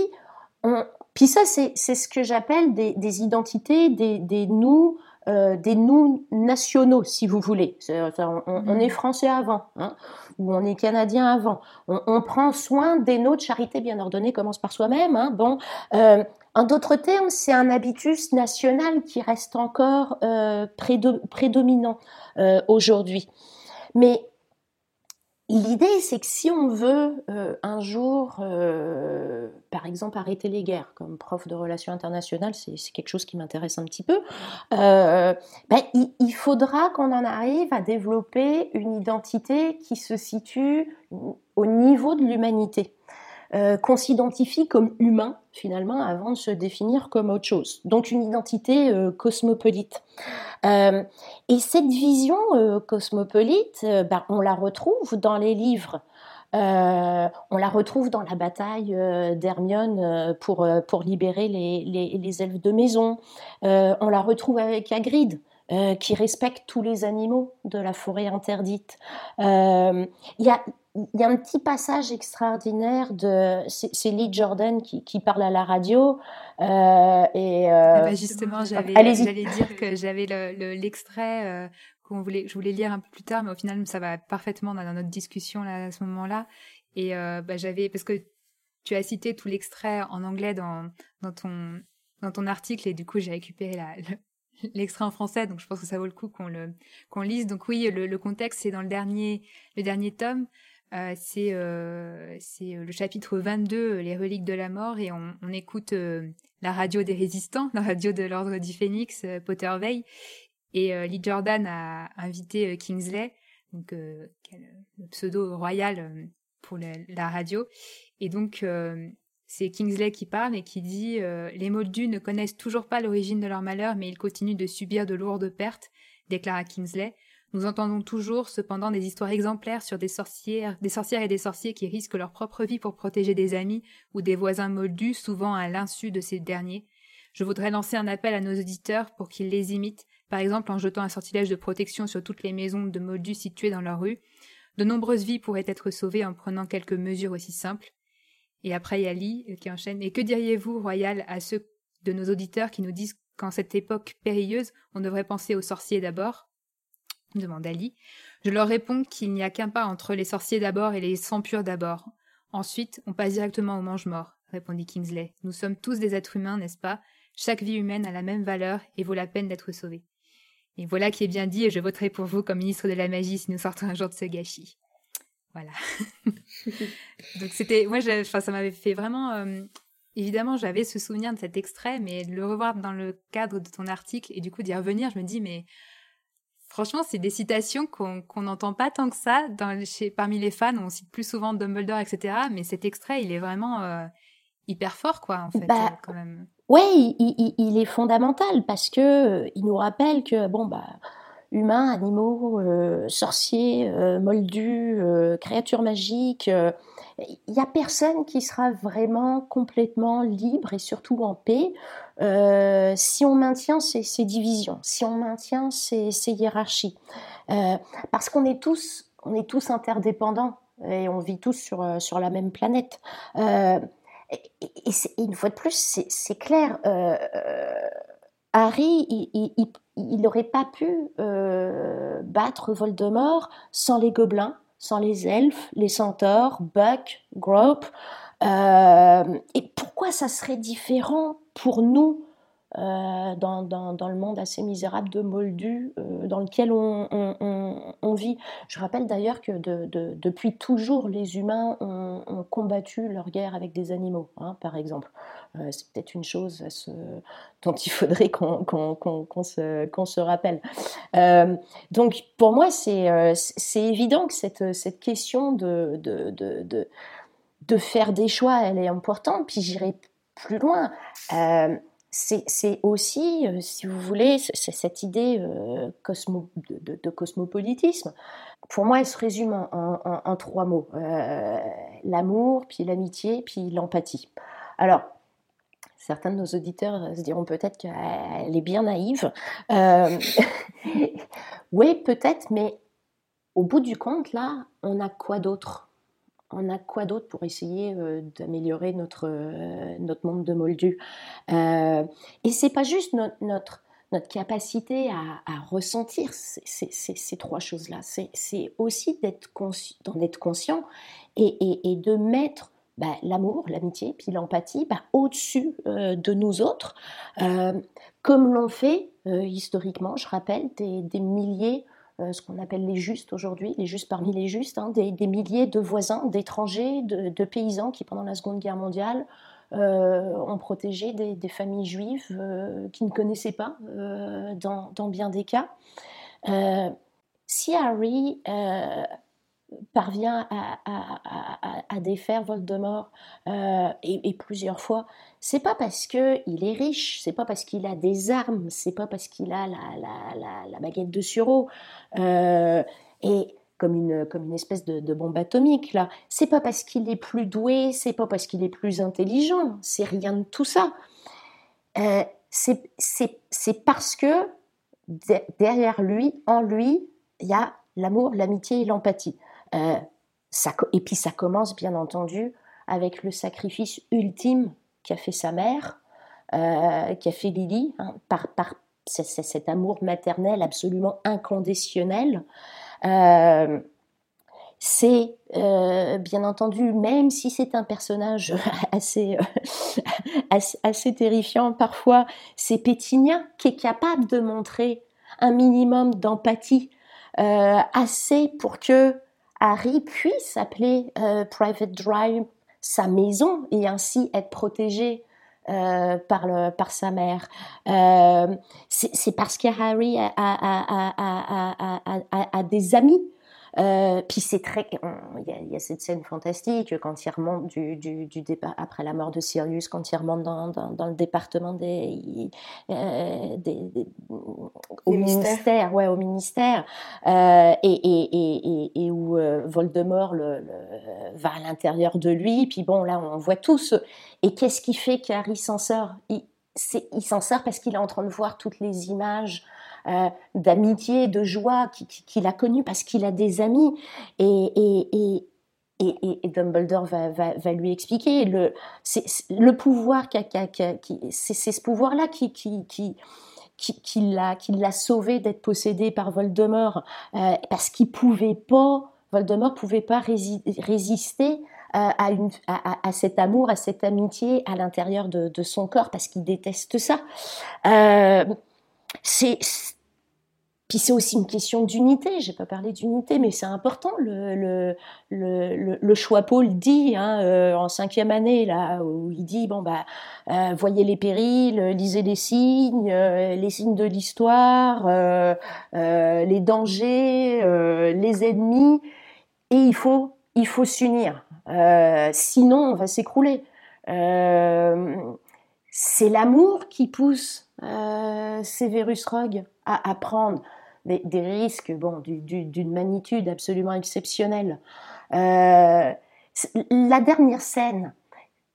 on, puis ça, c'est, c'est ce que j'appelle des, des identités, des, des nous, euh, des nous nationaux, si vous voulez. On, on est français avant, hein, ou on est canadien avant. On, on prend soin des nôtres. Charité bien ordonnée commence par soi-même. Hein, bon. Euh, En d'autres termes, c'est un habitus national qui reste encore euh, prédo- prédominant euh, aujourd'hui. Mais l'idée, c'est que si on veut euh, un jour, euh, par exemple, arrêter les guerres, comme prof de relations internationales, c'est, c'est quelque chose qui m'intéresse un petit peu, euh, ben, il, il faudra qu'on en arrive à développer une identité qui se situe au niveau de l'humanité. Euh, qu'on s'identifie comme humain, finalement, avant de se définir comme autre chose. Donc, une identité euh, cosmopolite. Euh, et cette vision euh, cosmopolite, euh, ben, on la retrouve dans les livres. Euh, on la retrouve dans la bataille euh, d'Hermione euh, pour, euh, pour libérer les, les, les elfes de maison. Euh, on la retrouve avec Hagrid. Euh, qui respecte tous les animaux de la forêt interdite. Il euh, y, a, y a un petit passage extraordinaire de c'est, c'est Lee Jordan qui, qui parle à la radio. Euh, et euh... Ah bah justement, j'allais, Allez-y. j'allais dire que j'avais le, le, l'extrait euh, qu'on voulait, je voulais lire un peu plus tard, mais au final, ça va parfaitement dans notre discussion là, à ce moment-là. Et euh, bah, j'avais parce que tu as cité tout l'extrait en anglais dans dans ton dans ton article, et du coup, j'ai récupéré la le... l'extrait en français, donc je pense que ça vaut le coup qu'on le qu'on lise. Donc oui, le, le contexte, c'est dans le dernier le dernier tome, euh, c'est euh, c'est le chapitre vingt-deux, les reliques de la mort, et on, on écoute euh, la radio des résistants, la radio de l'ordre du Phénix, euh, Potterveille, et euh, Lee Jordan a invité euh, Kingsley, donc euh, le pseudo royal euh, pour la, la radio, et donc euh, c'est Kingsley qui parle et qui dit euh, « Les Moldus ne connaissent toujours pas l'origine de leur malheur, mais ils continuent de subir de lourdes pertes », déclara Kingsley. « Nous entendons toujours, cependant, des histoires exemplaires sur des sorcières, des sorcières et des sorciers qui risquent leur propre vie pour protéger des amis ou des voisins moldus, souvent à l'insu de ces derniers. Je voudrais lancer un appel à nos auditeurs pour qu'ils les imitent, par exemple en jetant un sortilège de protection sur toutes les maisons de moldus situées dans leur rue. De nombreuses vies pourraient être sauvées en prenant quelques mesures aussi simples. » Et après, il y a Lee qui enchaîne. « Et que diriez-vous, Royal, à ceux de nos auditeurs qui nous disent qu'en cette époque périlleuse, on devrait penser aux sorciers d'abord ?» demande Lee. « Je leur réponds qu'il n'y a qu'un pas entre les sorciers d'abord et les sangs purs d'abord. Ensuite, on passe directement aux mange-morts, » répondit Kingsley. « Nous sommes tous des êtres humains, n'est-ce pas? Chaque vie humaine a la même valeur et vaut la peine d'être sauvée. Et voilà qui est bien dit, et je voterai pour vous comme ministre de la magie si nous sortons un jour de ce gâchis. » Voilà. Donc c'était, moi, je, enfin, ça m'avait fait vraiment. Euh, évidemment, j'avais ce souvenir de cet extrait, mais de le revoir dans le cadre de ton article et du coup d'y revenir, je me dis, mais franchement, c'est des citations qu'on qu'on n'entend pas tant que ça dans, chez, parmi les fans. On cite plus souvent Dumbledore, et cetera. Mais cet extrait, il est vraiment euh, hyper fort, quoi, en fait, bah... euh, quand même. Oui, il, il, il est fondamental parce que euh, il nous rappelle que bon bah. Humains, animaux, euh, sorciers, euh, moldus, euh, créatures magiques. Il euh, n'y a personne qui sera vraiment complètement libre et surtout en paix euh, si on maintient ces, ces divisions, si on maintient ces, ces hiérarchies. Euh, parce qu'on est tous, on est tous interdépendants et on vit tous sur, sur la même planète. Euh, et, et, et une fois de plus, c'est, c'est clair. Euh, euh, Harry, il n'aurait pas pu euh, battre Voldemort sans les gobelins, sans les elfes, les centaures, Buck, Grope. Euh, et pourquoi ça serait différent pour nous euh, dans, dans, dans le monde assez misérable de Moldu euh, dans lequel on, on, on, on vit? Je rappelle d'ailleurs que de, de, depuis toujours, les humains ont, ont combattu leur guerre avec des animaux, hein, par exemple. Euh, c'est peut-être une chose à se... dont il faudrait qu'on, qu'on, qu'on, qu'on, se, qu'on se rappelle. Euh, donc pour moi, c'est, euh, c'est évident que cette, cette question de... de, de, de de faire des choix, elle est importante, puis j'irai plus loin. Euh, c'est, c'est aussi, euh, si vous voulez, c'est cette idée euh, cosmo, de, de cosmopolitisme. Pour moi, elle se résume en, en, en, en trois mots. Euh, l'amour, puis l'amitié, puis l'empathie. Alors, certains de nos auditeurs se diront peut-être qu'elle est bien naïve. Euh, oui, peut-être, mais au bout du compte, là, on a quoi d'autre ? On a quoi d'autre pour essayer euh, d'améliorer notre, euh, notre monde de Moldu euh, et c'est pas juste no- notre, notre capacité à, à ressentir ces, ces, ces, ces trois choses-là. C'est, c'est aussi d'être consci- d'en être conscient et, et, et de mettre bah, l'amour, l'amitié, puis l'empathie bah, au-dessus euh, de nous autres, euh, comme l'ont fait euh, historiquement, je rappelle, des, des milliers... Euh, ce qu'on appelle les justes aujourd'hui, les justes parmi les justes, hein, des, des milliers de voisins, d'étrangers, de, de paysans qui, pendant la Seconde Guerre mondiale, euh, ont protégé des, des familles juives euh, qui ne connaissaient pas, euh, dans, dans bien des cas. Euh, si Harry euh, parvient à, à, à, à défaire Voldemort, euh, et, et plusieurs fois, c'est pas parce qu'il est riche, c'est pas parce qu'il a des armes, c'est pas parce qu'il a la, la, la, la baguette de sureau, euh, et comme une, comme une espèce de, de bombe atomique, là. C'est pas parce qu'il est plus doué, c'est pas parce qu'il est plus intelligent, c'est rien de tout ça. Euh, c'est, c'est, c'est parce que de, derrière lui, en lui, il y a l'amour, l'amitié et l'empathie. Euh, ça, et puis ça commence bien entendu avec le sacrifice ultime qu'a fait sa mère, euh, qu'a fait Lily, hein, par, par c'est, c'est cet amour maternel absolument inconditionnel. Euh, c'est euh, bien entendu, même si c'est un personnage assez, euh, assez, assez terrifiant parfois, c'est Pétunia qui est capable de montrer un minimum d'empathie, euh, assez pour que Harry puisse appeler euh, Private Drive sa maison et ainsi être protégé euh, par, le, par sa mère. Euh, c'est, c'est parce que Harry a, a, a, a, a, a, a des amis. Euh, Puis c'est très... Il y, y a cette scène fantastique quand il remonte du, du, du départ, après la mort de Sirius, quand il remonte dans, dans, dans le département des... Euh, des, des au ministère. ministère. Ouais, au ministère. Euh, et, et, et, et, et où euh, Voldemort le, le, va à l'intérieur de lui. Puis bon, là, on voit tous. Et qu'est-ce qui fait qu'Harry s'en sort ? il, c'est, il s'en sort parce qu'il est en train de voir toutes les images... Euh, d'amitié, de joie qu'il a connue parce qu'il a des amis et, et, et, et Dumbledore va, va, va lui expliquer le, c'est, c'est le pouvoir qu'a, qu'a, qu'a, qui, c'est, c'est ce pouvoir-là qui, qui, qui, qui, qui, l'a, qui l'a sauvé d'être possédé par Voldemort euh, parce qu'il pouvait pas Voldemort pouvait pas rési- résister À, une, à, à cet amour, à cette amitié à l'intérieur de, de son corps parce qu'il déteste ça. euh, C'est... Puis c'est aussi une question d'unité, j'ai pas parlé d'unité, mais c'est important, le, le, le, le Choix-Paul dit, hein, euh, en cinquième année, là, où il dit, bon, bah, euh, voyez les périls, lisez les signes, euh, les signes de l'histoire, euh, euh, les dangers, euh, les ennemis, et il faut, il faut s'unir, euh, sinon on va s'écrouler. Euh, c'est l'amour qui pousse Euh, Severus Rogue à, à prendre des, des risques bon, du, du, d'une magnitude absolument exceptionnelle. Euh, la dernière scène,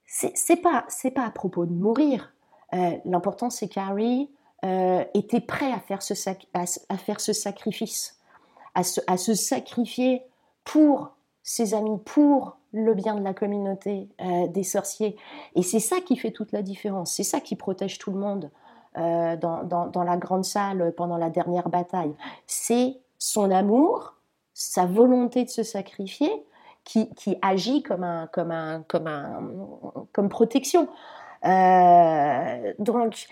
c'est, c'est pas c'est pas à propos de mourir. Euh, l'important c'est qu'Harry euh, était prêt à faire ce sac, à, à faire ce sacrifice, à se, à se sacrifier pour ses amis, pour le bien de la communauté euh, des sorciers. Et c'est ça qui fait toute la différence. C'est ça qui protège tout le monde. Euh, dans, dans, dans la grande salle pendant la dernière bataille, c'est son amour sa volonté de se sacrifier qui, qui agit comme, un, comme, un, comme, un, comme protection. Euh, donc,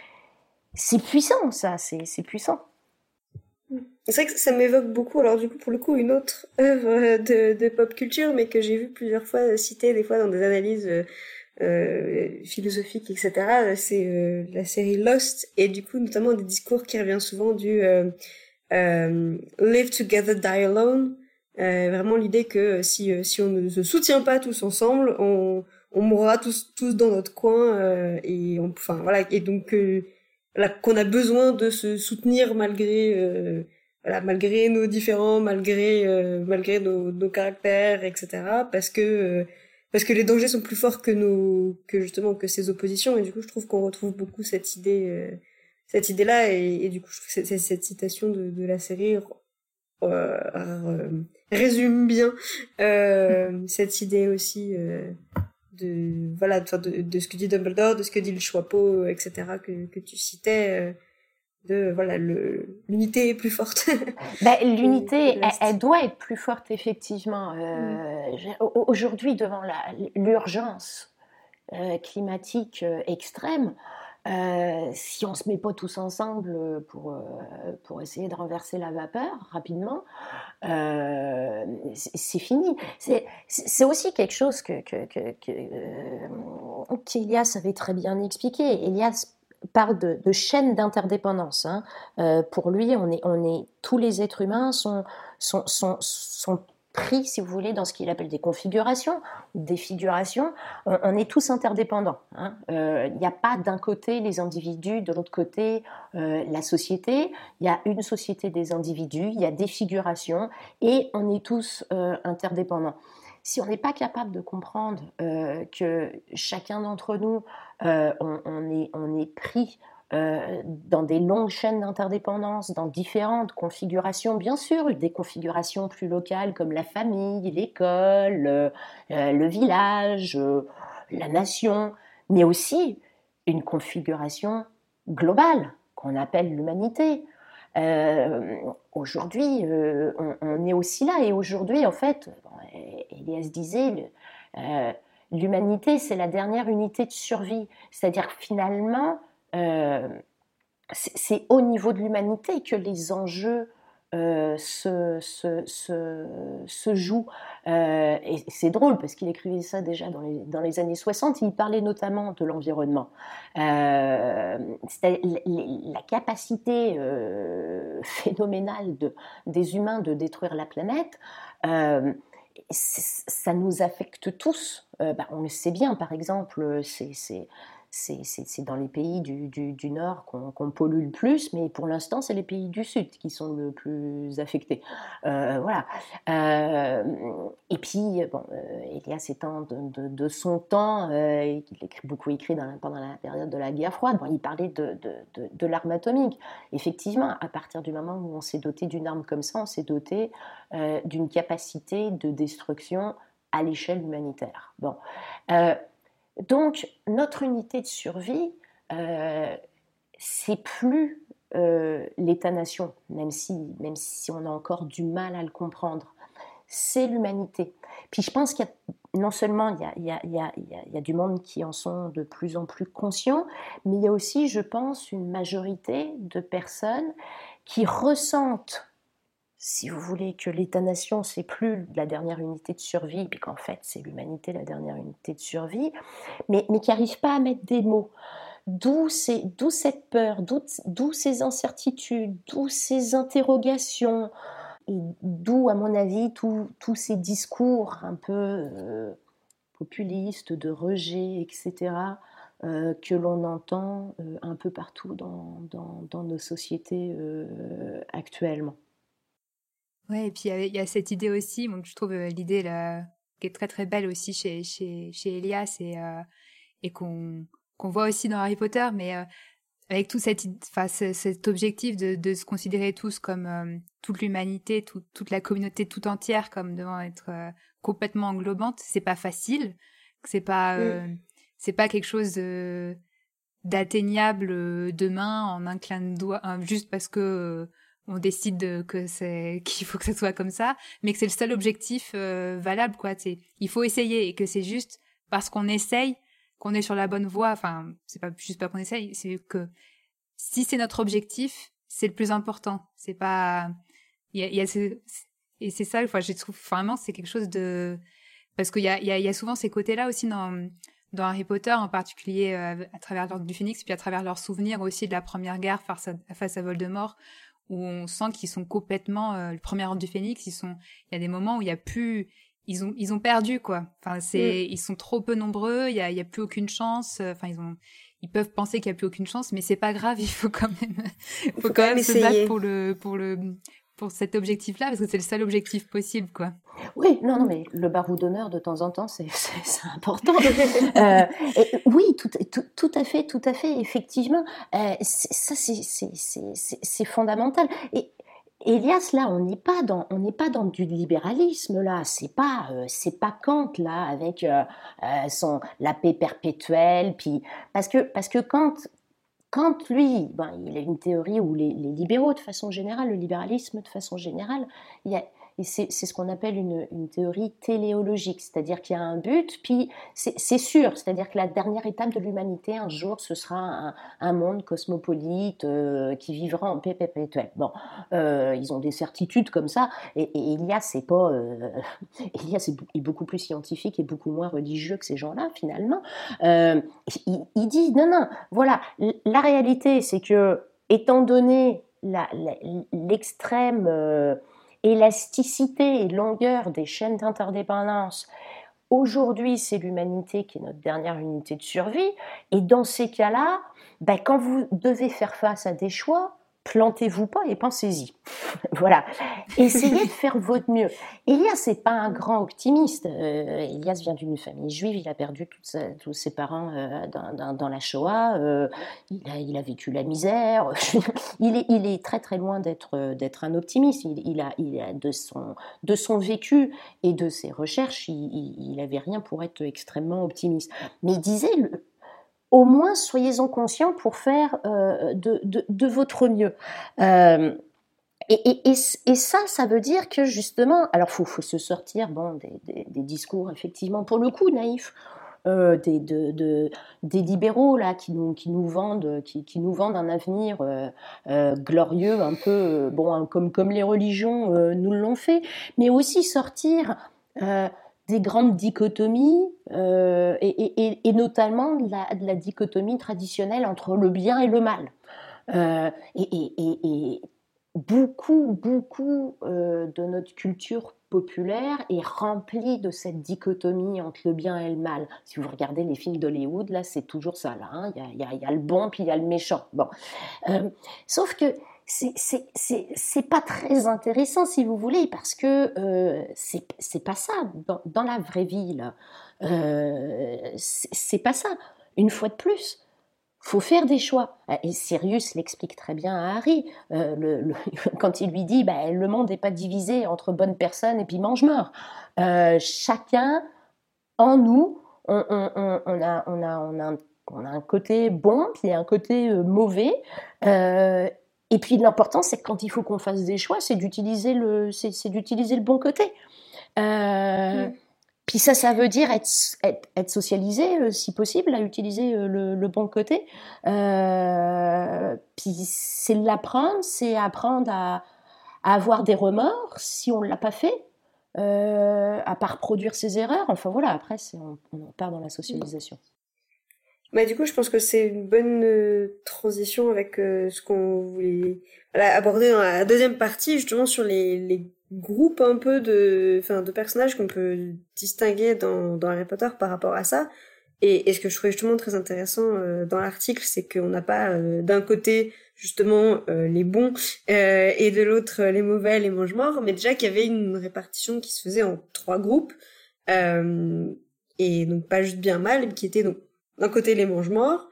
c'est puissant, ça, c'est, c'est puissant. C'est vrai que ça m'évoque beaucoup, alors du coup, pour le coup, une autre œuvre de, de pop culture, mais que j'ai vu plusieurs fois citée, des fois dans des analyses euh, philosophiques, et cetera. C'est euh, la série Lost, et du coup, notamment des discours qui reviennent souvent du euh, euh, « Live together, die alone », Euh, vraiment l'idée que si euh, si on ne se soutient pas tous ensemble, on on mourra tous tous dans notre coin euh, et on enfin voilà et donc euh, voilà, qu'on a besoin de se soutenir malgré euh, voilà malgré nos différends, malgré euh, malgré nos, nos caractères, et cetera, parce que euh, parce que les dangers sont plus forts que nos que justement que ces oppositions, et du coup je trouve qu'on retrouve beaucoup cette idée euh, cette idée là et, et du coup je trouve que c'est, c'est, cette citation de de la série Euh, euh, résume bien euh, cette idée aussi euh, de voilà de, de ce que dit Dumbledore, de ce que dit le Choixpeau, et cetera que que tu citais, euh, de voilà le, l'unité est plus forte. Bah, l'unité, elle, elle doit être plus forte effectivement. Euh, mm. Aujourd'hui, devant la, l'urgence euh, climatique euh, extrême. Euh, si on ne se met pas tous ensemble pour, euh, pour essayer de renverser la vapeur rapidement, euh, c'est, c'est fini. C'est, c'est aussi quelque chose que, que, que, que, euh, qu'Elias avait très bien expliqué. Elias parle de, de chaîne d'interdépendance. Hein. Euh, pour lui, on est, on est, tous les êtres humains sont... sont, sont, sont pris, si vous voulez, dans ce qu'il appelle des configurations, des figurations, on, on est tous interdépendants. Hein. Euh, y a pas d'un côté les individus, de l'autre côté euh, la société, il y a une société des individus, il y a des figurations, et on est tous euh, interdépendants. Si on n'est pas capable de comprendre euh, que chacun d'entre nous, euh, on, on, est, on est pris Euh, dans des longues chaînes d'interdépendance, dans différentes configurations, bien sûr, des configurations plus locales comme la famille, l'école, euh, euh, le village, euh, la nation, mais aussi une configuration globale qu'on appelle l'humanité. Euh, aujourd'hui, euh, on, on est aussi là, et aujourd'hui, en fait, bon, Elias disait... Le, euh, l'humanité, c'est la dernière unité de survie, c'est-à-dire que finalement... Euh, c'est, c'est au niveau de l'humanité que les enjeux euh, se, se, se, se jouent. Euh, et c'est drôle parce qu'il écrivait ça déjà dans les, dans les années soixante, il parlait notamment de l'environnement. Euh, c'était la, la capacité euh, phénoménale de, des humains de détruire la planète. Euh, ça nous affecte tous. Euh, bah, on le sait bien, par exemple, c'est... c'est C'est, c'est, c'est dans les pays du, du, du Nord qu'on, qu'on pollue le plus, mais pour l'instant, c'est les pays du Sud qui sont le plus affectés. Euh, voilà. Euh, et puis, bon, euh, Elias étant de, de, de son temps, euh, il a beaucoup écrit dans la, pendant la période de la guerre froide, bon, il parlait de, de, de, de l'arme atomique. Effectivement, à partir du moment où on s'est doté d'une arme comme ça, on s'est doté euh, d'une capacité de destruction à l'échelle humanitaire. Bon. Euh, Donc, notre unité de survie, euh, c'est plus euh, l'État-nation, même si, même si on a encore du mal à le comprendre. C'est l'humanité. Puis je pense qu'il y a, non seulement il y a, il y a, il y a, il y a du monde qui en sont de plus en plus conscients, mais il y a aussi, je pense, une majorité de personnes qui ressentent, si vous voulez, que l'État-nation, c'est plus la dernière unité de survie, puis qu'en fait, c'est l'humanité la dernière unité de survie, mais, mais qui n'arrive pas à mettre des mots. D'où, ces, d'où cette peur, d'où, d'où ces incertitudes, d'où ces interrogations, et d'où, à mon avis, tous ces discours un peu euh, populistes, de rejet, et cetera, euh, que l'on entend euh, un peu partout dans, dans, dans nos sociétés euh, actuellement. Ouais, et puis il y a cette idée aussi, donc je trouve l'idée là, qui est très très belle aussi chez, chez, chez Elias et, euh, et qu'on, qu'on voit aussi dans Harry Potter, mais euh, avec tout cette, enfin, cet objectif de, de se considérer tous comme euh, toute l'humanité, tout, toute la communauté tout entière, comme devant être euh, complètement englobante, c'est pas facile, c'est pas, euh, mmh. c'est pas quelque chose de, d'atteignable demain en un clin de doigt, hein, juste parce que. Euh, on décide de, que c'est, qu'il faut que ça soit comme ça, mais que c'est le seul objectif euh, valable, quoi. C'est, il faut essayer, et que c'est juste parce qu'on essaye qu'on est sur la bonne voie. Enfin, c'est pas juste pas qu'on essaye, c'est que si c'est notre objectif, c'est le plus important. C'est pas, il y a, y a ce, et c'est ça, enfin, je trouve vraiment, c'est quelque chose de, parce qu'il y a, il y a, il y a souvent ces côtés-là aussi dans, dans Harry Potter, en particulier euh, à travers l'Ordre du Phénix, puis à travers leurs souvenirs aussi de la première guerre face à, face à Voldemort, où on sent qu'ils sont complètement euh, le premier Ordre du Phénix. Ils sont, il y a des moments où il y a plus, ils ont, ils ont perdu, quoi. Enfin, c'est, mm. ils sont trop peu nombreux. Il y a, il y a plus aucune chance. Enfin, ils ont, ils peuvent penser qu'il y a plus aucune chance, mais c'est pas grave. Il faut quand même, il faut, faut quand, quand même, même se battre pour le, pour le. pour cet objectif-là, parce que c'est le seul objectif possible, quoi. Oui, non, non, mais le barreau d'honneur, de temps en temps, c'est, c'est, c'est important. euh, et, oui, tout, tout, tout à fait, tout à fait, effectivement. Euh, c'est, ça, c'est, c'est, c'est, c'est, c'est fondamental. Et Elias, là, on n'est pas dans, on n'est pas dans du libéralisme, là. C'est pas, euh, c'est pas Kant, là, avec euh, euh, son, la paix perpétuelle, puis... Parce que, parce que Kant... Kant, lui, ben, il a une théorie où les, les libéraux, de façon générale, le libéralisme de façon générale, il y a, et c'est, c'est ce qu'on appelle une, une théorie téléologique, c'est-à-dire qu'il y a un but, puis c'est, c'est sûr, c'est-à-dire que la dernière étape de l'humanité, un jour, ce sera un, un monde cosmopolite euh, qui vivra en paix perpétuelle. Bon, euh, ils ont des certitudes comme ça, et, et Elias, est pas, euh, Elias est, est beaucoup plus scientifique et beaucoup moins religieux que ces gens-là, finalement. Euh, il, il dit, non, non, voilà, la réalité, c'est que, étant donné la, la, l'extrême... Euh, élasticité et longueur des chaînes d'interdépendance. Aujourd'hui, c'est l'humanité qui est notre dernière unité de survie. Et dans ces cas-là, ben, quand vous devez faire face à des choix, plantez-vous pas et pensez-y. Voilà. Essayez de faire votre mieux. Elias n'est pas un grand optimiste. Euh, Elias vient d'une famille juive. Il a perdu sa, tous ses parents euh, dans, dans, dans la Shoah. Euh, il, a, il a vécu la misère. il, est, il est très très loin d'être, d'être un optimiste. Il, il a, il a de, son, de son vécu et de ses recherches, il n'avait rien pour être extrêmement optimiste. Mais il disait... Le, au moins, soyez-en conscients pour faire euh, de, de, de votre mieux. Euh, et, et, et, et ça, ça veut dire que justement, alors il faut, faut se sortir bon, des, des, des discours, effectivement, pour le coup, naïfs, euh, des, de, de, des libéraux là, qui, nous, qui, nous vendent, qui, qui nous vendent un avenir euh, euh, glorieux, un peu euh, bon, comme, comme les religions euh, nous l'ont fait, mais aussi sortir... Euh, des grandes dichotomies, euh, et, et, et notamment de la, de la dichotomie traditionnelle entre le bien et le mal. Euh, et, et, et, et beaucoup, beaucoup euh, de notre culture populaire est remplie de cette dichotomie entre le bien et le mal. Si vous regardez les films d'Hollywood, là, c'est toujours ça. Là, hein. Il y a, il y a, il y a le bon, puis il y a le méchant. Bon. Euh, sauf que C'est, c'est, c'est, c'est pas très intéressant, si vous voulez, parce que euh, c'est, c'est pas ça. Dans, dans la vraie vie, là, euh, c'est, c'est pas ça. Une fois de plus, faut faire des choix. Et Sirius l'explique très bien à Harry, euh, le, le, quand il lui dit bah, « le monde n'est pas divisé entre bonnes personnes et puis mange-mort euh, ». Chacun, en nous, on, on, on, on a, on a, on a, un, on a un côté bon, puis il y a un côté euh, mauvais, euh, et puis l'important, c'est que quand il faut qu'on fasse des choix, c'est d'utiliser le, c'est, c'est d'utiliser le bon côté. Euh, mmh. Puis ça, ça veut dire être, être, être socialisé, euh, si possible, à utiliser euh, le, le bon côté. Euh, puis c'est l'apprendre, c'est apprendre à, à avoir des remords si on ne l'a pas fait, euh, à ne pas reproduire ses erreurs. Enfin voilà, après, c'est, on, on part dans la socialisation. Mmh. Bah, du coup, je pense que c'est une bonne euh, transition avec euh, ce qu'on voulait voilà, aborder dans la deuxième partie, justement sur les, les groupes un peu de, enfin, de personnages qu'on peut distinguer dans, dans Harry Potter par rapport à ça. Et, et ce que je trouvais justement très intéressant euh, dans l'article, c'est qu'on n'a pas euh, d'un côté justement euh, les bons euh, et de l'autre les mauvais, les mange-morts, mais déjà qu'il y avait une répartition qui se faisait en trois groupes, euh, et donc pas juste bien mal, mais qui était donc d'un côté les mange-morts,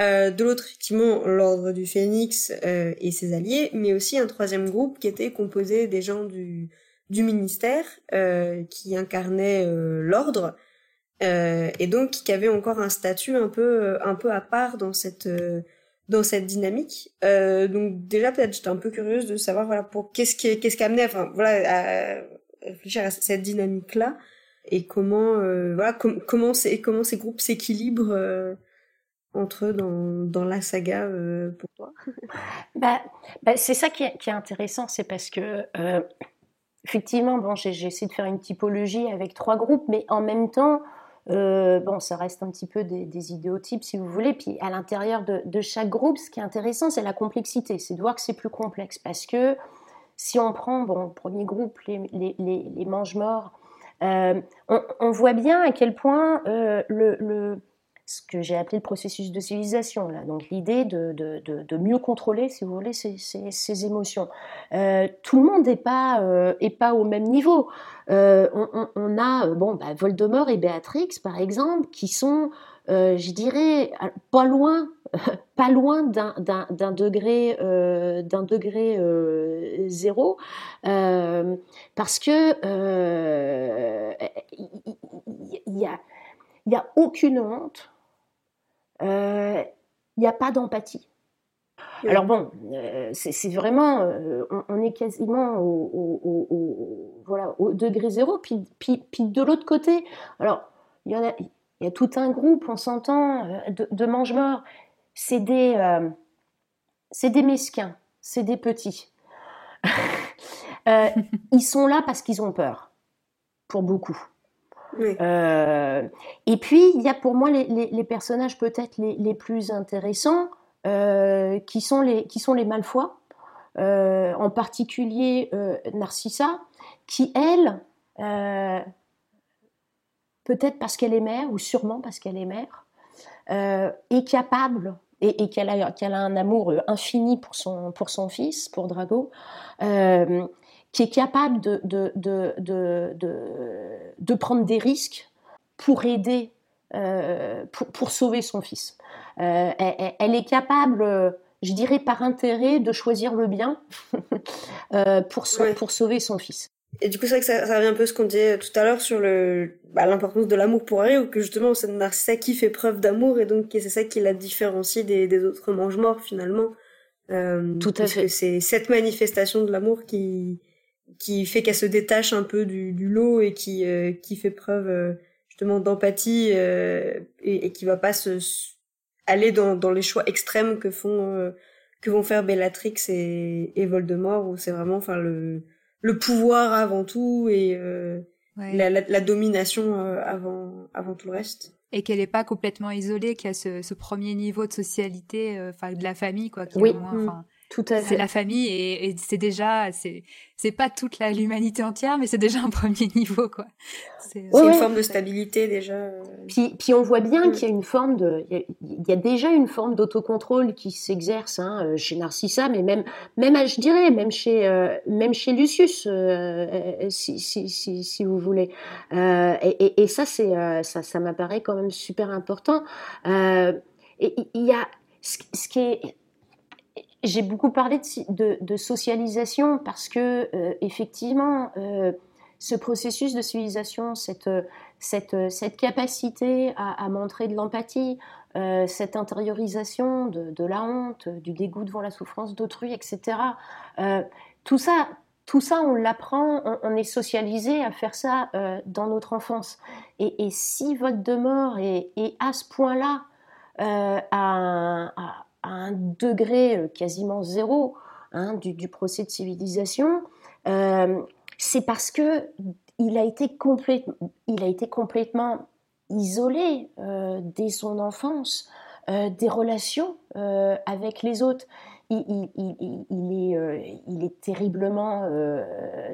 euh, de l'autre effectivement l'Ordre du Phénix euh, et ses alliés, mais aussi un troisième groupe qui était composé des gens du, du ministère euh, qui incarnaient euh, l'ordre euh, et donc qui avait encore un statut un peu, un peu à part dans cette, euh, dans cette dynamique. Euh, donc déjà, peut-être, j'étais un peu curieuse de savoir, voilà, pour qu'est-ce qui, qu'est-ce qui amenait, enfin, voilà, à réfléchir à cette dynamique-là et comment, euh, voilà, com- comment c'est, comment ces groupes s'équilibrent euh, entre eux dans dans la saga euh, pour toi. bah, bah, c'est ça qui est, qui est intéressant, c'est parce que euh, effectivement, bon, j'ai, j'ai essayé de faire une typologie avec trois groupes, mais en même temps. Euh, bon, ça reste un petit peu des, des idéotypes, si vous voulez. Puis à l'intérieur de, de chaque groupe, ce qui est intéressant, c'est la complexité. C'est de voir que c'est plus complexe. Parce que si on prend, bon, le premier groupe, les, les, les, les mange-morts, euh, on, on voit bien à quel point euh, le, le, ce que j'ai appelé le processus de civilisation, là, donc l'idée de, de, de, de mieux contrôler, si vous voulez, ses, ses, ses émotions. Euh, tout le monde n'est pas, euh, est pas au même niveau. Euh, on, on, on a bon, bah, Voldemort et Béatrix, par exemple, qui sont, euh, je dirais, pas loin, pas loin d'un, d'un, d'un degré, euh, d'un degré euh, zéro, euh, parce que euh, y a, y a aucune honte, il euh, n'y a pas d'empathie. Alors bon, euh, c'est, c'est vraiment, euh, on, on est quasiment au, au, au, au, voilà, au degré zéro, puis, puis, puis de l'autre côté, alors il y en a, il y a tout un groupe, on s'entend, de, de mange-morts, c'est des, euh, c'est des mesquins, c'est des petits. euh, ils sont là parce qu'ils ont peur, pour beaucoup. Oui. Euh, et puis il y a pour moi les, les, les personnages peut-être les, les plus intéressants. Euh, qui sont les qui sont les Malfoy, euh, en particulier euh, Narcissa, qui elle, euh, peut-être parce qu'elle est mère ou sûrement parce qu'elle est mère, euh, est capable et, et qu'elle a qu'elle a un amour infini pour son pour son fils, pour Drago, euh, qui est capable de de de de de, de prendre des risques pour aider. Euh, pour, pour sauver son fils. Euh, elle, elle est capable, je dirais par intérêt, de choisir le bien euh, pour, so- ouais. pour sauver son fils. Et du coup, c'est vrai que ça, ça revient un peu à ce qu'on disait tout à l'heure sur le, bah, l'importance de l'amour pour Harry, ou que justement, c'est Narcissa qui fait preuve d'amour, et donc et c'est ça qui la différencie des, des autres mange-morts, finalement. Euh, tout à fait. C'est cette manifestation de l'amour qui, qui fait qu'elle se détache un peu du, du lot et qui, euh, qui fait preuve... Euh, justement d'empathie euh, et, et qui va pas se, se aller dans dans les choix extrêmes que font euh, que vont faire Bellatrix et, et Voldemort, où c'est vraiment enfin le le pouvoir avant tout et euh, ouais. la, la la domination euh, avant avant tout le reste, et qu'elle est pas complètement isolée, qu'il y a ce, ce premier niveau de socialité, enfin euh, de la famille quoi, qui oui. moins enfin mmh. Tout à fait. C'est la famille et, et c'est déjà, c'est, c'est pas toute la, l'humanité entière, mais c'est déjà un premier niveau, quoi. C'est, c'est ouais, une forme de stabilité déjà. Puis, puis on voit bien qu'il y a une forme de, il y, y a déjà une forme d'autocontrôle qui s'exerce hein, chez Narcissa, mais même, même je dirais, même chez, euh, même chez Lucius, euh, si, si, si, si vous voulez. Euh, et, et, et ça, c'est, euh, ça, ça m'apparaît quand même super important. Euh, et il y a ce, ce qui est J'ai beaucoup parlé de, de, de socialisation parce que, euh, effectivement, euh, ce processus de civilisation, cette, cette, cette capacité à, à montrer de l'empathie, euh, cette intériorisation de, de la honte, du dégoût devant la souffrance d'autrui, et cetera, euh, tout ça, tout ça, on l'apprend, on, on est socialisé à faire ça euh, dans notre enfance. Et, et si Voldemort est, est à ce point-là, euh, à, à à un degré quasiment zéro hein, du, du procès de civilisation, euh, c'est parce que il a été, complète, il a été complètement isolé euh, dès son enfance, euh, des relations euh, avec les autres. Il, il, il, il, est, euh, il est terriblement euh,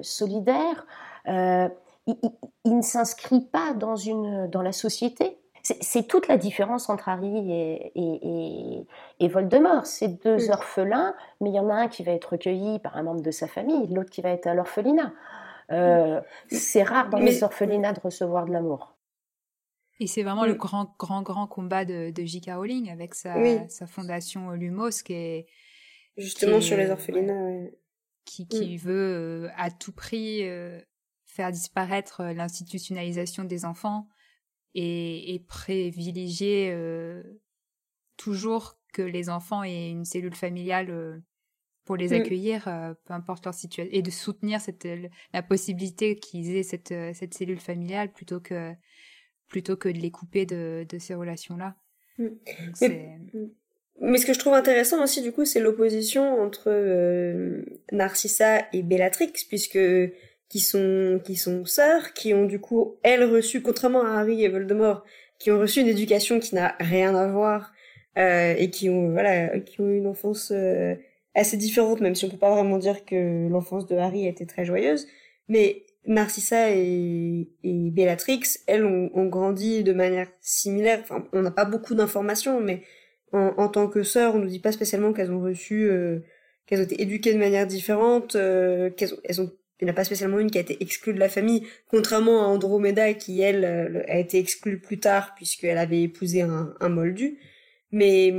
solidaire, euh, il, il, il ne s'inscrit pas dans, une, dans la société. C'est, c'est toute la différence entre Harry et, et, et, et Voldemort. C'est deux orphelins, mais il y en a un qui va être recueilli par un membre de sa famille, l'autre qui va être à l'orphelinat. Euh, c'est rare dans mais... les orphelinats de recevoir de l'amour. Et c'est vraiment oui. le grand, grand, grand combat de, de J K. Rowling avec sa, oui. sa fondation Lumos qui est... Justement qui est, sur les orphelinats, oui. Qui, qui oui. veut euh, à tout prix euh, faire disparaître l'institutionnalisation des enfants. Et, et privilégier euh, toujours que les enfants aient une cellule familiale euh, pour les accueillir, euh, peu importe leur situation, et de soutenir cette, la possibilité qu'ils aient cette, cette cellule familiale plutôt que, plutôt que de les couper de, de ces relations-là. Mm. Donc, c'est... Mm. Mais ce que je trouve intéressant aussi, du coup, c'est l'opposition entre euh, Narcissa et Bellatrix, puisque qui sont qui sont sœurs, qui ont du coup elles reçu, contrairement à Harry et Voldemort, qui ont reçu une éducation qui n'a rien à voir euh, et qui ont voilà, qui ont eu une enfance euh, assez différente, même si on peut pas vraiment dire que l'enfance de Harry a été très joyeuse. Mais Narcissa et, et Bellatrix, elles ont, ont grandi de manière similaire. Enfin, on n'a pas beaucoup d'informations, mais En, en tant que sœurs, on nous dit pas spécialement qu'elles ont reçu, euh, qu'elles ont été éduquées de manière différente, euh, qu'elles ont, elles ont, il n'y en a pas spécialement une qui a été exclue de la famille, contrairement à Andromeda qui, elle, euh, a été exclue plus tard puisqu'elle avait épousé un, un moldu. Mais,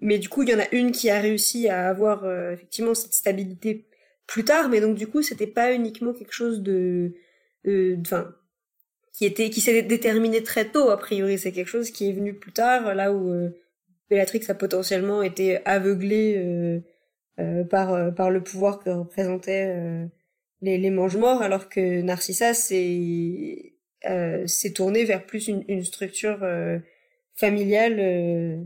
mais du coup, il y en a une qui a réussi à avoir, euh, effectivement, cette stabilité plus tard, mais donc du coup, c'était pas uniquement quelque chose de, enfin, euh, qui était, qui s'est déterminé très tôt, a priori, c'est quelque chose qui est venu plus tard, là où, euh, Bellatrix a potentiellement été aveuglée euh, euh, par euh, par le pouvoir que représentaient euh, les les Mangemorts, alors que Narcissa s'est euh, s'est tournée vers plus une, une structure euh, familiale euh,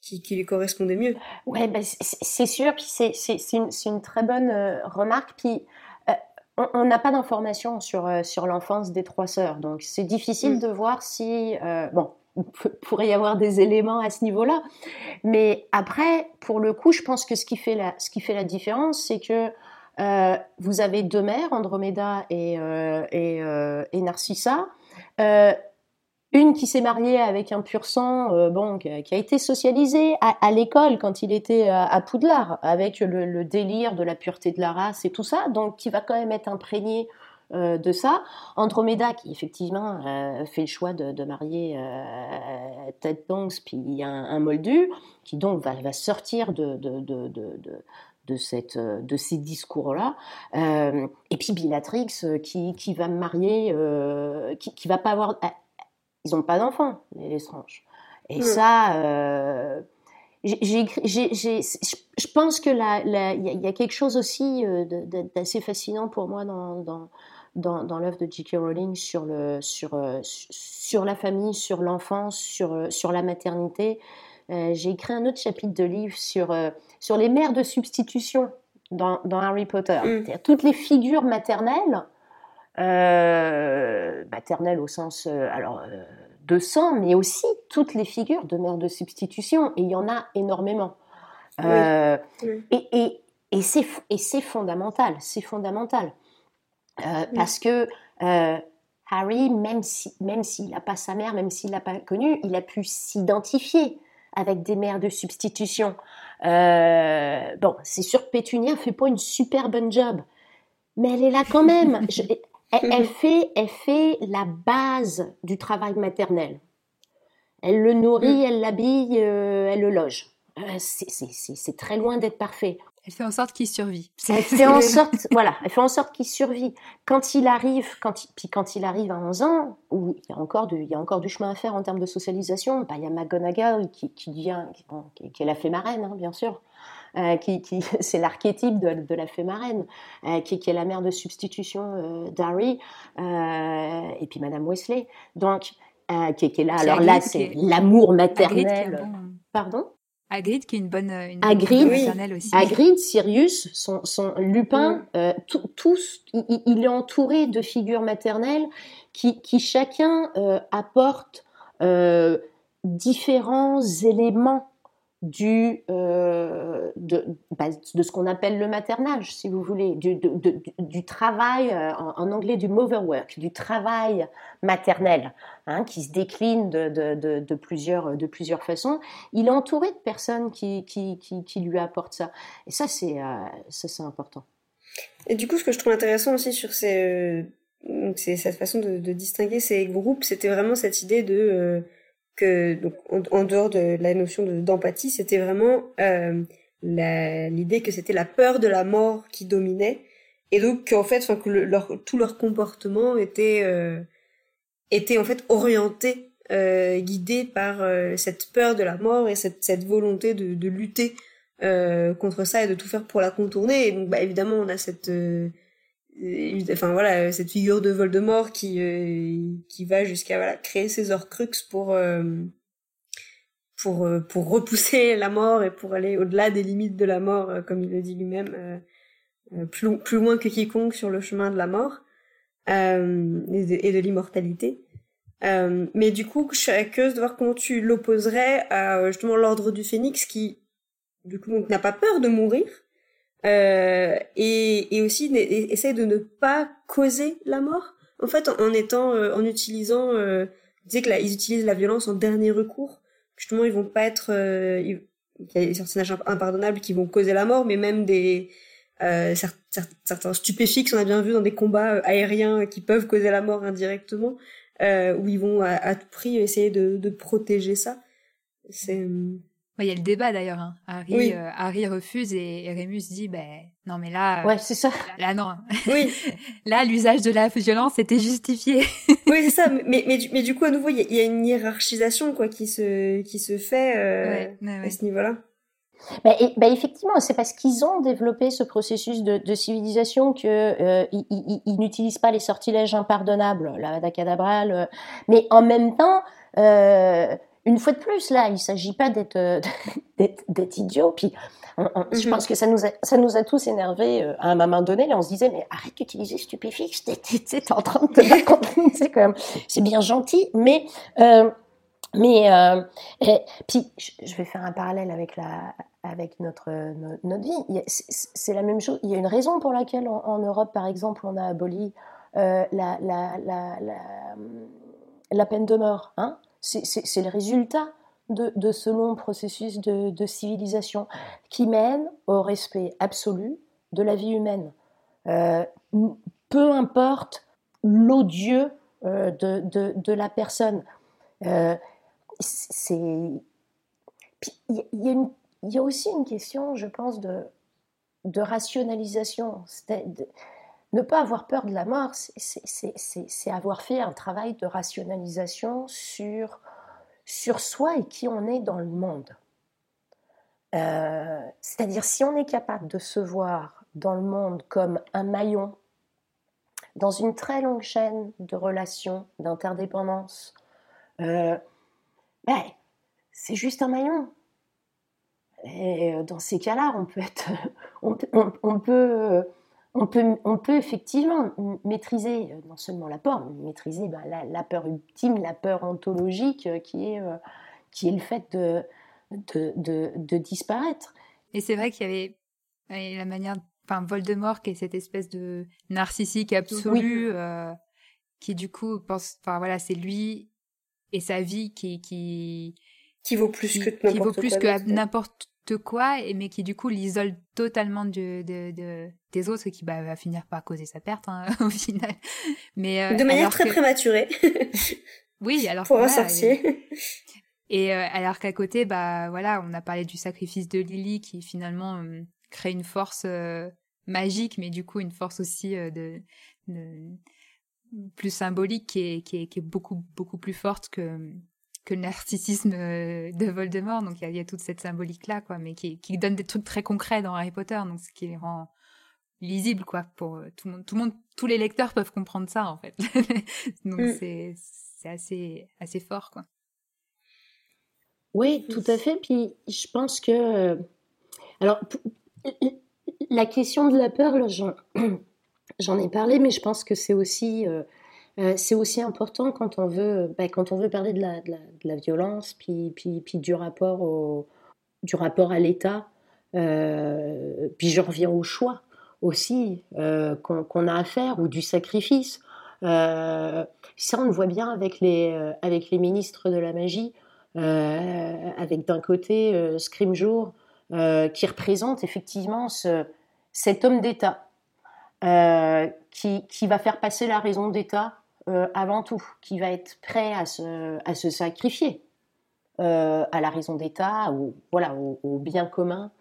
qui qui lui correspondait mieux. Ouais, ben bah, c'est, c'est sûr, puis c'est c'est c'est une c'est une très bonne euh, remarque, puis euh, on on n'a pas d'informations sur euh, sur l'enfance des trois sœurs, donc c'est difficile mmh. de voir si euh, bon. pourrait y avoir des éléments à ce niveau-là. Mais après, pour le coup, je pense que ce qui fait la, ce qui fait la différence, c'est que euh, vous avez deux mères, Andromeda et, euh, et, euh, et Narcissa. Euh, une qui s'est mariée avec un pur sang, euh, bon, qui a été socialisée à, à l'école quand il était à, à Poudlard, avec le, le délire de la pureté de la race et tout ça, donc qui va quand même être imprégnée Euh, de ça. Andromeda qui effectivement euh, fait le choix de, de marier euh, Ted Tonks puis un, un moldu qui donc va, va sortir de, de, de, de, de, de, cette, de ces discours-là, euh, et puis Bellatrix qui, qui va marier euh, qui, qui va pas avoir euh, ils n'ont pas d'enfants les Lestrange et mmh. ça euh, j'ai, j'ai, j'ai, j'ai, je pense que la, la, y, y a quelque chose aussi euh, d'assez fascinant pour moi dans, dans dans dans l'œuvre de J K. Rowling sur le sur sur la famille, sur l'enfance, sur sur la maternité. Euh, j'ai écrit un autre chapitre de livre sur euh, sur les mères de substitution dans dans Harry Potter. Mm. C'est-à-dire toutes les figures maternelles euh, maternelles au sens euh, alors euh, de sang, mais aussi toutes les figures de mères de substitution, et il y en a énormément. Oui. Euh, oui. Et et et c'est et c'est fondamental, c'est fondamental. Euh, oui. Parce que euh, Harry, même si, même s'il n'a pas sa mère, même s'il ne l'a pas connue, il a pu s'identifier avec des mères de substitution. Euh, bon, c'est sûr, Pétunia ne fait pas une super bonne job, mais elle est là quand même. Je, elle, elle, fait, elle fait la base du travail maternel. Elle le nourrit, elle l'habille, euh, elle le loge. Euh, c'est, c'est, c'est, c'est très loin d'être parfait. Elle fait en sorte qu'il survit. Elle fait en sorte, voilà, elle fait en sorte qu'il survit. Quand il arrive, quand il, puis quand il arrive à onze ans, où il y a encore du, il y a encore du chemin à faire en termes de socialisation, bah, il y a McGonagall qui, qui devient, qui, qui est la fée marraine, hein, bien sûr, euh, qui, qui, c'est l'archétype de, de la fée marraine, euh, qui, qui est la mère de substitution euh, d'Harry, euh, et puis Madame Weasley, donc euh, qui, qui est là. C'est alors Agrid, là, c'est l'amour maternel. Agrid, Pardon. Hagrid qui est une bonne, une Hagrid, bonne maternelle aussi. Hagrid, Sirius, son, son Lupin, mm. euh, tous, il, il est entouré de figures maternelles qui, qui chacun euh, apporte euh, différents éléments du euh, de, bah, de ce qu'on appelle le maternage, si vous voulez, du, de, de, du, du travail euh, en, en anglais du motherwork, du travail maternel, hein, qui se décline de, de, de, de plusieurs de plusieurs façons. Il est entouré de personnes qui qui qui, qui lui apportent ça, et ça c'est euh, ça c'est important. Et du coup, ce que je trouve intéressant aussi sur ces euh, donc c'est cette façon de, de distinguer ces groupes, c'était vraiment cette idée de euh... que, donc, en, en dehors de la notion de, d'empathie, c'était vraiment euh, la, l'idée que c'était la peur de la mort qui dominait, et donc qu'en fait, enfin, que le, leur, tout leur comportement était euh, était en fait orienté euh, guidés par euh, cette peur de la mort et cette, cette volonté de, de lutter euh, contre ça et de tout faire pour la contourner. Et donc, bah, évidemment, on a cette, euh, euh, enfin voilà, cette figure de Voldemort qui euh, qui va jusqu'à voilà créer ses Horcruxes pour euh, pour euh, pour repousser la mort et pour aller au-delà des limites de la mort, euh, comme il le dit lui-même. Euh, Euh, plus, plus loin que quiconque sur le chemin de la mort euh, et, de, et de l'immortalité. Euh, mais du coup, je serais curieuse de voir comment tu l'opposerais à justement l'ordre du Phénix qui, du coup, donc, n'a pas peur de mourir euh, et, et aussi et, essaye de ne pas causer la mort. En fait, en, en étant, euh, en utilisant, euh, tu sais que là, ils utilisent la violence en dernier recours. Justement, ils vont pas être, euh, ils, il y a des personnages impardonnables qui vont causer la mort, mais même des Euh, certains, certains stupéfiques, on a bien vu dans des combats aériens qui peuvent causer la mort indirectement, euh, où ils vont à, à tout prix essayer de, de protéger ça. C'est... Il ouais, y a le débat d'ailleurs. Hein. Harry, oui. euh, Harry refuse et, et Rémus dit bah, « Non mais là... » Ouais, c'est ça. Là, là non. Oui. Là, l'usage de la violence était justifié. Oui, c'est ça. Mais, mais, mais, du, mais du coup, à nouveau, il y, y a une hiérarchisation quoi, qui, se, qui se fait euh, ouais, ouais, ouais. à ce niveau-là. Bah, et, bah effectivement, c'est parce qu'ils ont développé ce processus de, de civilisation qu'ils euh, n'utilisent pas les sortilèges impardonnables, l'avadacadabra, le... mais en même temps, euh, une fois de plus, là, il ne s'agit pas d'être, euh, d'être, d'être idiot. Puis, on, on, mm-hmm. Je pense que ça nous a, ça nous a tous énervés euh, à un moment donné. Là, on se disait, mais arrête d'utiliser stupéfixe, t'es, t'es, t'es, t'es en train de te battre. C'est, quand même, c'est bien gentil, mais... Euh, Mais euh, et, puis je vais faire un parallèle avec la avec notre notre, notre vie. C'est, c'est la même chose. Il y a une raison pour laquelle on, en Europe, par exemple, on a aboli euh, la, la la la la peine de mort. Hein, c'est, c'est c'est le résultat de de ce long processus de de civilisation qui mène au respect absolu de la vie humaine. Euh, peu importe l'odieux euh, de de de la personne. Euh, c'est il y, y, y a aussi une question, je pense, de, de rationalisation. De, ne pas avoir peur de la mort, c'est, c'est, c'est, c'est avoir fait un travail de rationalisation sur, sur soi et qui on est dans le monde. Euh, c'est-à-dire, si on est capable de se voir dans le monde comme un maillon, dans une très longue chaîne de relations, d'interdépendances, Euh, ben, c'est juste un maillon. Et dans ces cas-là, on peut être, on, on, on peut, on peut, on peut effectivement maîtriser non seulement la peur, mais maîtriser ben, la, la peur ultime, la peur ontologique qui est, qui est le fait de, de, de, de disparaître. Et c'est vrai qu'il y avait, il y avait la manière, enfin Voldemort qui est cette espèce de narcissique absolu, oui. euh, qui du coup pense, enfin voilà, c'est lui. Et sa vie qui qui qui vaut plus qui, que n'importe qui vaut plus quoi, que n'importe quoi, et mais qui du coup l'isole totalement de de, de des autres, et qui bah, va finir par causer sa perte hein, au final. Mais euh, de manière très que... prématurée. Oui, alors pour que, un ouais, sorcier. Et, et euh, alors qu'à côté, bah voilà, on a parlé du sacrifice de Lily qui finalement euh, crée une force euh, magique, mais du coup une force aussi euh, de, de plus symbolique qui est, qui est, qui est beaucoup, beaucoup plus forte que, que le narcissisme de Voldemort. Donc, il y a, il y a toute cette symbolique-là, quoi, mais qui, qui donne des trucs très concrets dans Harry Potter, donc ce qui les rend lisibles, quoi, pour tout le monde. Tout le monde, tous les lecteurs peuvent comprendre ça, en fait. Donc, mm. c'est, c'est assez, assez fort, quoi. Oui, tout à fait. Puis, je pense que, alors, la question de la peur, là, genre... J'en ai parlé, mais je pense que c'est aussi, euh, euh, c'est aussi important quand on veut, bah, quand on veut parler de la, de la, de la violence, puis, puis, puis du, rapport au, du rapport à l'État. Euh, puis je reviens au choix aussi euh, qu'on, qu'on a à faire, ou du sacrifice. Euh, ça, on le voit bien avec les, euh, avec les ministres de la magie, euh, avec d'un côté euh, Scrimgeour, euh, qui représente effectivement ce, cet homme d'État. Euh, qui, qui va faire passer la raison d'État euh, avant tout, qui va être prêt à se, à se sacrifier euh, à la raison d'État, au, voilà, au, au bien commun,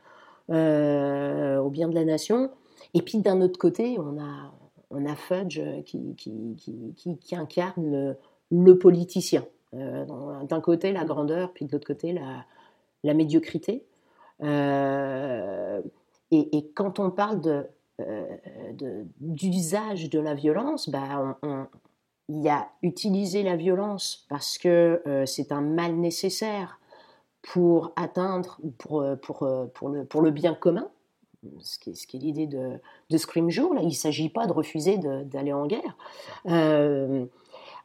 euh, au bien de la nation. Et puis d'un autre côté, on a, on a Fudge qui, qui, qui, qui, qui incarne le, le politicien, Euh, d'un côté, la grandeur, puis de l'autre côté, la, la médiocrité. Euh, et, et quand on parle de, euh, de, d'usage de la violence, bah, on, on, il y a utiliser la violence parce que euh, c'est un mal nécessaire pour atteindre, pour, pour, pour, le, pour le bien commun, ce qui est, ce qui est l'idée de, de Scrimgeour. Là, il ne s'agit pas de refuser de, d'aller en guerre. Euh,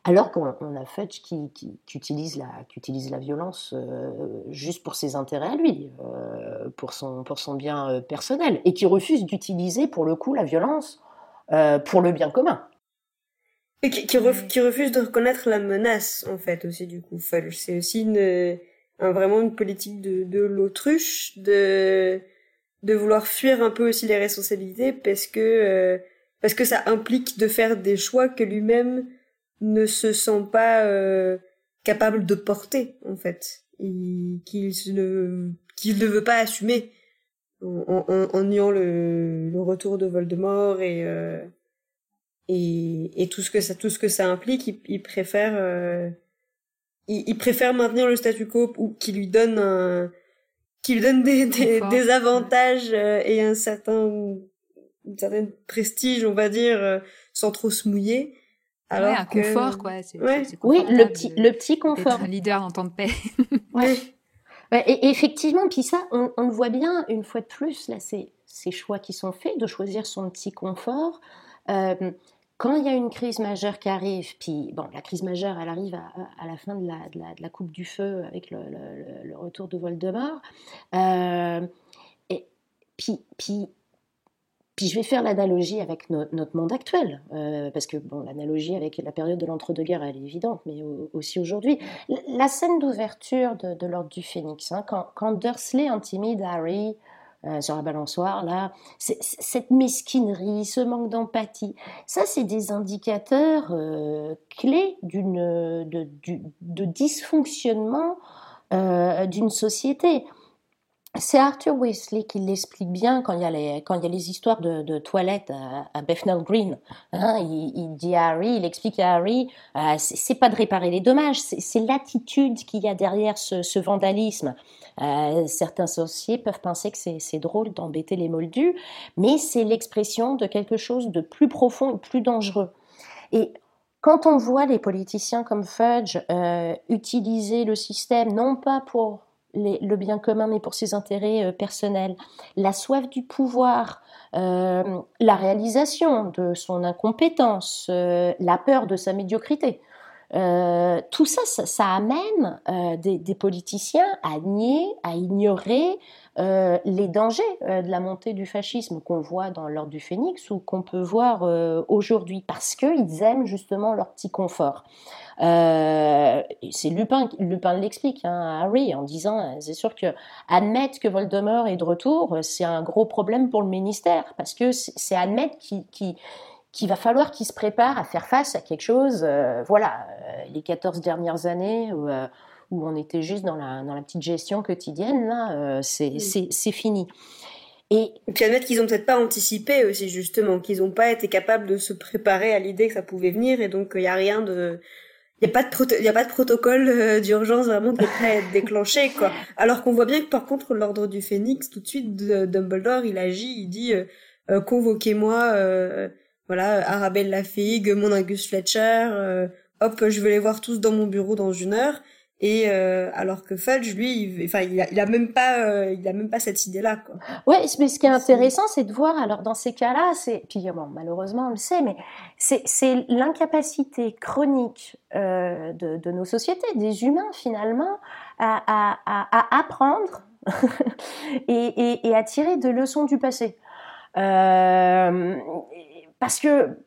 alors qu'on on a Fudge qui, qui, qui, utilise la, qui utilise la violence euh, juste pour ses intérêts à lui, euh, pour, son, pour son bien euh, personnel, et qui refuse d'utiliser pour le coup la violence euh, pour le bien commun. Et qui, qui, ref, qui refuse de reconnaître la menace, en fait, aussi, du coup, Fudge. C'est aussi une, un, vraiment une politique de, de l'autruche, de, de vouloir fuir un peu aussi les responsabilités, parce que, euh, parce que ça implique de faire des choix que lui-même ne se sent pas euh, capable de porter, en fait. Et qu'il, ne, qu'il ne veut pas assumer, en, en, en niant le, le retour de Voldemort et... Euh, Et, et tout ce que ça, tout ce que ça implique, il, il préfère, euh, il, il préfère maintenir le statu quo ou qui lui donne un, qui lui donne des, des, des avantages euh, et un certain, une certaine prestige, on va dire, euh, sans trop se mouiller. Alors ouais, un que... confort, quoi. C'est, ouais. c'est oui, le petit, de, le petit confort. D'être un leader en temps de paix. ouais. ouais. Et, et effectivement, puis ça, on, on le voit bien une fois de plus là, ces, ces choix qui sont faits, de choisir son petit confort. Euh, Quand il y a une crise majeure qui arrive, puis bon, la crise majeure, elle arrive à, à la fin de la, de, la, de la coupe du feu avec le, le, le retour de Voldemort. Euh, et puis, puis, puis je vais faire l'analogie avec no, notre monde actuel, euh, parce que bon, l'analogie avec la période de l'entre-deux-guerres, elle est évidente, mais aussi aujourd'hui. La scène d'ouverture de, de l'Ordre du Phénix, hein, quand, quand Dursley intimide Harry... Euh, sur la balançoire, là, c'est, c'est, cette mesquinerie, ce manque d'empathie, ça, c'est des indicateurs euh, clés d'une, de, du, de dysfonctionnement euh, d'une société. C'est Arthur Weasley qui l'explique bien quand il y a les, quand il y a les histoires de, de toilettes à, à Bethnal Green. Hein, il, il dit à Harry, il explique à Harry, euh, c'est, c'est pas de réparer les dommages, c'est, c'est l'attitude qu'il y a derrière ce, ce vandalisme. Euh, certains sorciers peuvent penser que c'est, c'est drôle d'embêter les moldus, mais c'est l'expression de quelque chose de plus profond et plus dangereux. Et quand on voit les politiciens comme Fudge euh, utiliser le système, non pas pour... Les, le bien commun, mais pour ses intérêts euh, personnels. La soif du pouvoir, euh, la réalisation de son incompétence, euh, la peur de sa médiocrité. Euh, tout ça, ça, ça amène euh, des, des politiciens à nier, à ignorer euh, les dangers euh, de la montée du fascisme qu'on voit dans l'Ordre du Phénix ou qu'on peut voir euh, aujourd'hui, parce qu'ils aiment justement leur petit confort. Euh, c'est Lupin, Lupin l'explique hein, à Harry en disant, c'est sûr que admettre que Voldemort est de retour, c'est un gros problème pour le ministère, parce que c'est, c'est admettre qu'il... qu'il qu'il va falloir qu'il se prépare à faire face à quelque chose, euh, voilà, euh, les quatorze dernières années où, euh, où on était juste dans la, dans la petite gestion quotidienne, là, euh, c'est, mmh. c'est, c'est fini. Et, Et puis admettre qu'ils n'ont peut-être pas anticipé aussi, justement, qu'ils n'ont pas été capables de se préparer à l'idée que ça pouvait venir, et donc il n'y a rien de... Il n'y a, proto- a pas de protocole euh, d'urgence vraiment qui est prêt à être déclenché, quoi. Alors qu'on voit bien que, par contre, l'Ordre du Phénix, tout de suite, de, Dumbledore, il agit, il dit euh, euh, « Convoquez-moi... Euh, » Voilà, Arabelle Laffigue, mon Angus Fletcher, euh, hop, je vais les voir tous dans mon bureau dans une heure. Et euh, alors que Fudge, lui, il, enfin, il a, il a même pas, euh, il a même pas cette idée-là, quoi. Ouais, mais ce qui est intéressant, c'est de voir. Alors dans ces cas-là, c'est, puis bon, malheureusement, on le sait, mais c'est, c'est l'incapacité chronique euh, de, de nos sociétés, des humains finalement, à, à, à, à apprendre et, et, et à tirer des leçons du passé. Euh, Parce que,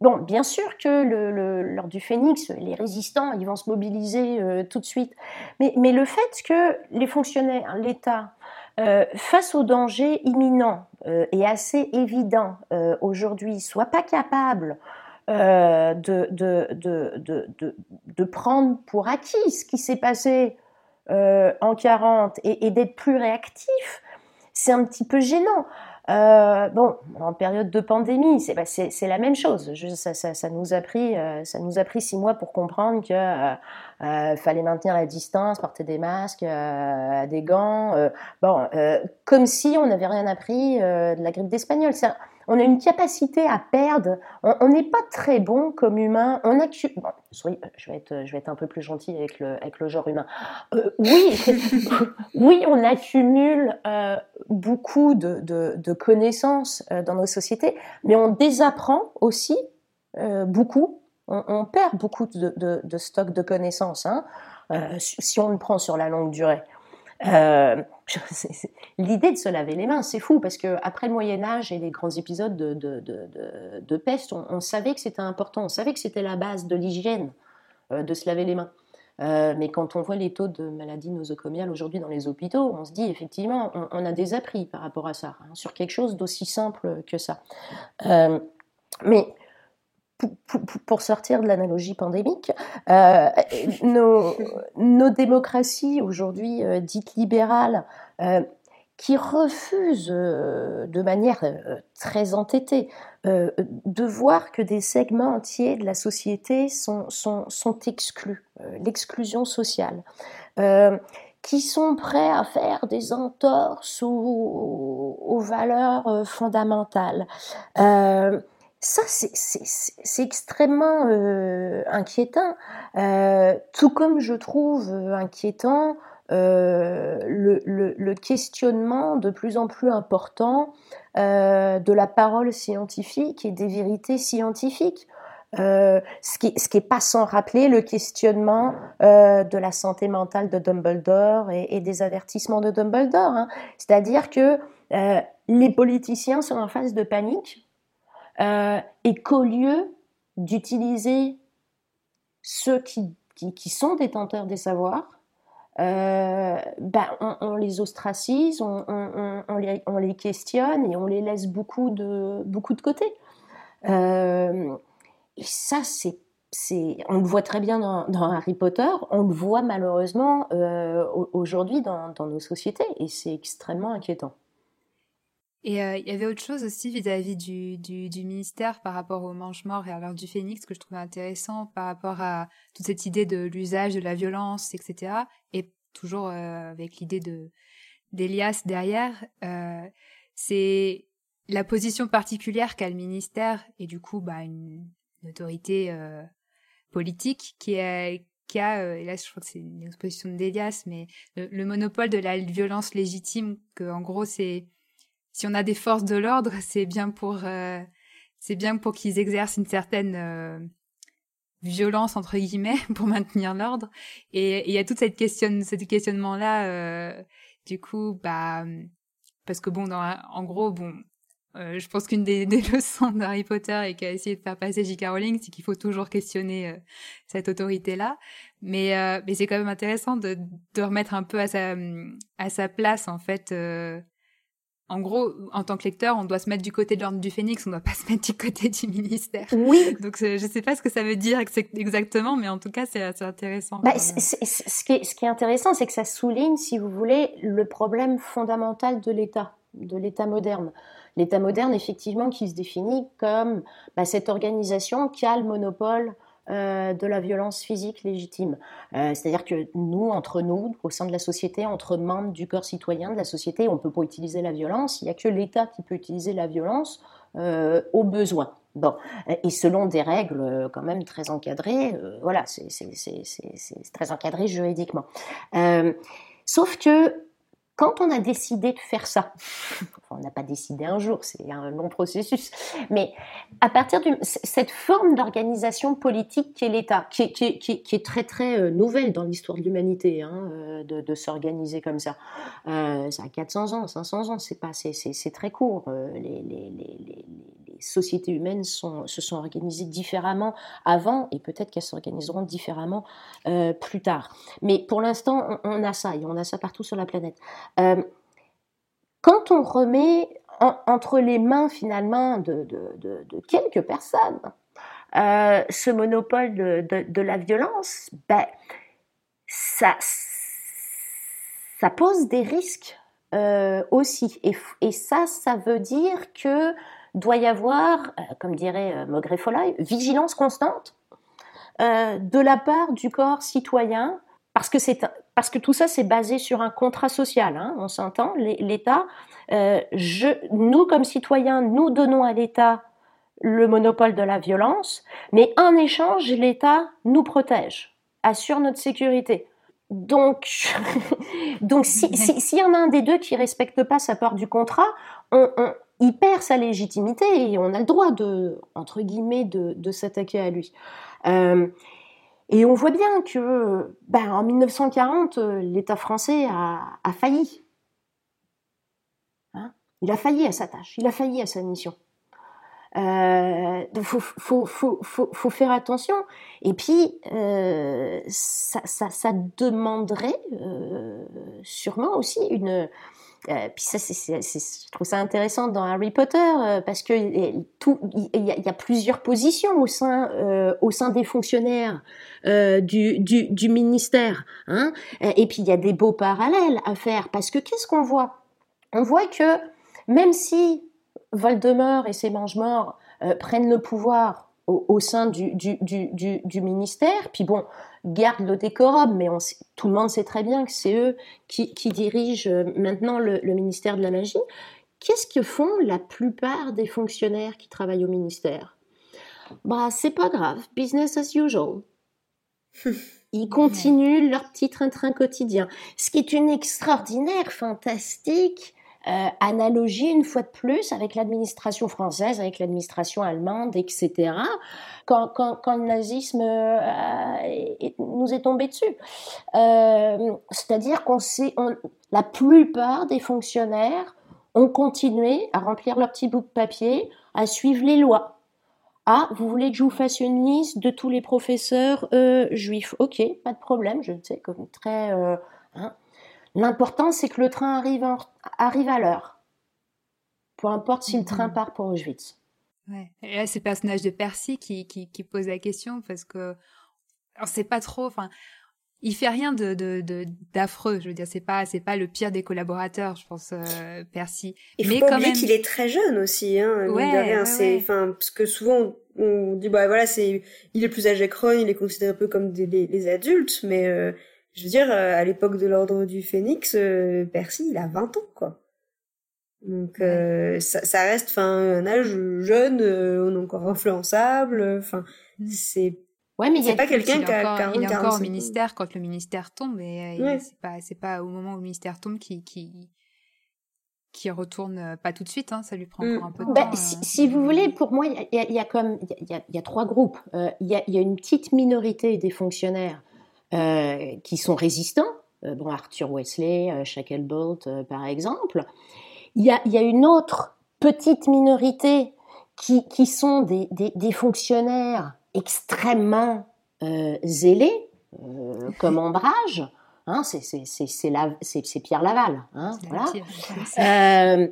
bon, bien sûr que le, le, lors du Phénix, les résistants, ils vont se mobiliser euh, tout de suite. Mais, mais le fait que les fonctionnaires, l'État, euh, face au danger imminent euh, et assez évident euh, aujourd'hui, ne soient pas capables euh, de, de, de, de, de, de prendre pour acquis ce qui s'est passé euh, en quarante et, et d'être plus réactifs, c'est un petit peu gênant. Euh, bon, en période de pandémie, c'est, bah, c'est, c'est la même chose. Je, ça, ça, ça nous a pris, euh, ça nous a pris six mois pour comprendre que euh, euh, fallait maintenir la distance, porter des masques, euh, des gants, euh, bon, euh, comme si on n'avait rien appris euh, de la grippe d'espagnol. C'est, on a une capacité à perdre, on n'est pas très bon comme humain, on accumule... Bon, sorry, je vais être, je vais être un peu plus gentille avec le, avec le genre humain. Euh, oui, oui, on accumule euh, beaucoup de, de, de connaissances euh, dans nos sociétés, mais on désapprend aussi euh, beaucoup. On, on perd beaucoup de, de, de stock de connaissances, hein, euh, si on le prend sur la longue durée. Euh, c'est, c'est, l'idée de se laver les mains, c'est fou, parce qu'après le Moyen-Âge et les grands épisodes de, de, de, de, de peste, on, on savait que c'était important, on savait que c'était la base de l'hygiène, euh, de se laver les mains. Euh, mais quand on voit les taux de maladies nosocomiales aujourd'hui dans les hôpitaux, on se dit effectivement, on, on a des appris par rapport à ça, hein, sur quelque chose d'aussi simple que ça. Euh, mais... Pour sortir de l'analogie pandémique, euh, nos, nos démocraties aujourd'hui euh, dites libérales, euh, qui refusent euh, de manière euh, très entêtée euh, de voir que des segments entiers de la société sont, sont, sont exclus, euh, l'exclusion sociale, euh, qui sont prêts à faire des entorses aux, aux valeurs fondamentales. Euh, Ça, c'est, c'est, c'est extrêmement euh, inquiétant, euh, tout comme je trouve inquiétant euh, le, le, le questionnement de plus en plus important euh, de la parole scientifique et des vérités scientifiques, euh, ce qui, ce qui est pas sans rappeler le questionnement euh, de la santé mentale de Dumbledore et, et des avertissements de Dumbledore, hein. C'est-à-dire que euh, les politiciens sont en phase de panique. Euh, et qu'au lieu d'utiliser ceux qui, qui, qui sont détenteurs des savoirs, euh, ben on, on les ostracise, on, on, on, les, on les questionne et on les laisse beaucoup de, beaucoup de côté. Euh, et ça, c'est, c'est, on le voit très bien dans, dans Harry Potter, on le voit malheureusement euh, aujourd'hui dans, dans nos sociétés, et c'est extrêmement inquiétant. Et euh, il y avait autre chose aussi vis-à-vis du, du, du ministère par rapport au mange-mort et à l'heure du phénix que je trouvais intéressant par rapport à toute cette idée de l'usage de la violence, et cetera. Et toujours euh, avec l'idée de, d'Elias derrière, euh, c'est la position particulière qu'a le ministère et du coup bah, une, une autorité euh, politique qui est... Qui a, euh, et là je crois que c'est une exposition d'Elias, mais le, le monopole de la violence légitime, que en gros c'est... Si on a des forces de l'ordre, c'est bien pour euh, c'est bien pour qu'ils exercent une certaine euh, violence entre guillemets pour maintenir l'ordre. Et il y a toute cette question, ce questionnement là, euh, du coup, bah parce que bon, dans, en gros, bon, euh, je pense qu'une des, des leçons d'Harry Potter et qu'a essayé de faire passer J K. Rowling, c'est qu'il faut toujours questionner euh, cette autorité là. Mais euh, mais c'est quand même intéressant de de remettre un peu à sa à sa place en fait. Euh, En gros, en tant que lecteur, on doit se mettre du côté de l'ordre du phénix, on ne doit pas se mettre du côté du ministère. Oui. Donc, je ne sais pas ce que ça veut dire exactement, mais en tout cas, c'est, c'est intéressant. Bah, c'est, c'est, c'est, ce, qui est, ce qui est intéressant, c'est que ça souligne, si vous voulez, le problème fondamental de l'État, de l'État moderne. L'État moderne, effectivement, qui se définit comme bah, cette organisation qui a le monopole Euh, de la violence physique légitime. Euh, c'est-à-dire que nous, entre nous, au sein de la société, entre membres du corps citoyen de la société, on ne peut pas utiliser la violence, il n'y a que l'État qui peut utiliser la violence euh, au besoin. Bon. Et selon des règles quand même très encadrées, euh, voilà, c'est, c'est, c'est, c'est, c'est très encadré juridiquement. Euh, sauf que quand on a décidé de faire ça, on n'a pas décidé un jour, c'est un long processus, mais à partir de cette forme d'organisation politique qu'est l'État, qui est, qui est, qui est, qui est très très nouvelle dans l'histoire de l'humanité, hein, de, de s'organiser comme ça, euh, ça a quatre cents ans, cinq cents ans, c'est, pas, c'est, c'est, c'est très court, les, les, les, les, les sociétés humaines sont, se sont organisées différemment avant, et peut-être qu'elles s'organiseront différemment euh, plus tard. Mais pour l'instant, on, on a ça, et on a ça partout sur la planète. Euh, quand on remet en, entre les mains finalement de, de, de, de quelques personnes euh, ce monopole de, de, de la violence, ben, ça, ça pose des risques euh, aussi. Et, et ça, ça veut dire que doit y avoir, euh, comme dirait euh, Maugréfolie, vigilance constante euh, de la part du corps citoyen, parce que, c'est, parce que tout ça c'est basé sur un contrat social, hein, on s'entend, l'État, euh, je, nous comme citoyens, nous donnons à l'État le monopole de la violence, mais en échange, l'État nous protège, assure notre sécurité. Donc, donc si, si, s'il y en a un des deux qui ne respecte pas sa part du contrat, on, on, il perd sa légitimité et on a le droit de, entre guillemets, de, de s'attaquer à lui. Euh, et on voit bien que, ben, en mille neuf cent quarante, l'État français a, a failli. Hein ? Il a failli à sa tâche, il a failli à sa mission. Euh, faut, faut, faut, faut, faut faire attention. Et puis, euh, ça, ça, ça demanderait euh, sûrement aussi une. Euh, puis ça, c'est, c'est, c'est, je trouve ça intéressant dans Harry Potter euh, parce que il y, y, y a plusieurs positions au sein, euh, au sein des fonctionnaires euh, du, du, du ministère. Hein, et puis il y a des beaux parallèles à faire parce que qu'est-ce qu'on voit ? On voit que même si Voldemort et ses mange-morts euh, prennent le pouvoir au, au sein du, du, du, du, du ministère, puis bon, gardent le décorum, mais on sait, tout le monde sait très bien que c'est eux qui, qui dirigent maintenant le, le ministère de la magie. Qu'est-ce que font la plupart des fonctionnaires qui travaillent au ministère ? Bah, c'est pas grave, business as usual. Ils continuent leur petit train-train quotidien, ce qui est une extraordinaire, fantastique... Euh, analogie une fois de plus avec l'administration française, avec l'administration allemande, et cetera, quand, quand, quand le nazisme euh, est, nous est tombé dessus. Euh, c'est-à-dire qu'on sait, on, la plupart des fonctionnaires ont continué à remplir leur petit bout de papier, à suivre les lois. Ah, vous voulez que je vous fasse une liste de tous les professeurs euh, juifs ? Ok, pas de problème, je sais, comme très... Euh, hein. L'important, c'est que le train arrive, en, arrive à l'heure. Peu importe si le train part pour Auschwitz. Ouais. Et là, c'est le personnage de Percy qui, qui, qui pose la question, parce qu'on ne sait pas trop... Enfin, il ne fait rien de, de, de, d'affreux, je veux dire. Ce n'est pas, c'est pas le pire des collaborateurs, je pense, euh, Percy. Il ne faut pas oublier même... qu'il est très jeune aussi. Hein, ouais, de rien, ouais, c'est, ouais. Parce que souvent, on, on dit, bah, voilà, c'est, il est plus âgé que Ron, il est considéré un peu comme des, les, les adultes, mais... Euh... Je veux dire, euh, à l'époque de l'Ordre du Phénix, euh, Percy, il a vingt ans, quoi. Donc, euh, ça, ça reste, enfin, un âge jeune, euh, on est encore influençable, enfin, euh, c'est... Ouais, mais c'est y a pas quelqu'un qui a quarante ans. Il est encore au ministère quand le ministère tombe, et, et ouais. c'est, pas, c'est pas au moment où le ministère tombe qui... qui... qui retourne pas tout de suite, hein, ça lui prend encore un peu de bah, temps. Si, euh... si vous voulez, pour moi, il y a, y, a, y, a, y a trois groupes. Il euh, y, a, y a une petite minorité des fonctionnaires Euh, qui sont résistants, euh, bon, Arthur Weasley, euh, Shacklebolt euh, par exemple. Il y a, il y a une autre petite minorité qui, qui sont des, des, des fonctionnaires extrêmement euh, zélés, euh, comme Ambrage, hein, c'est, c'est, c'est, c'est, la, c'est, c'est Pierre Laval. Hein, c'est voilà. la pire, euh,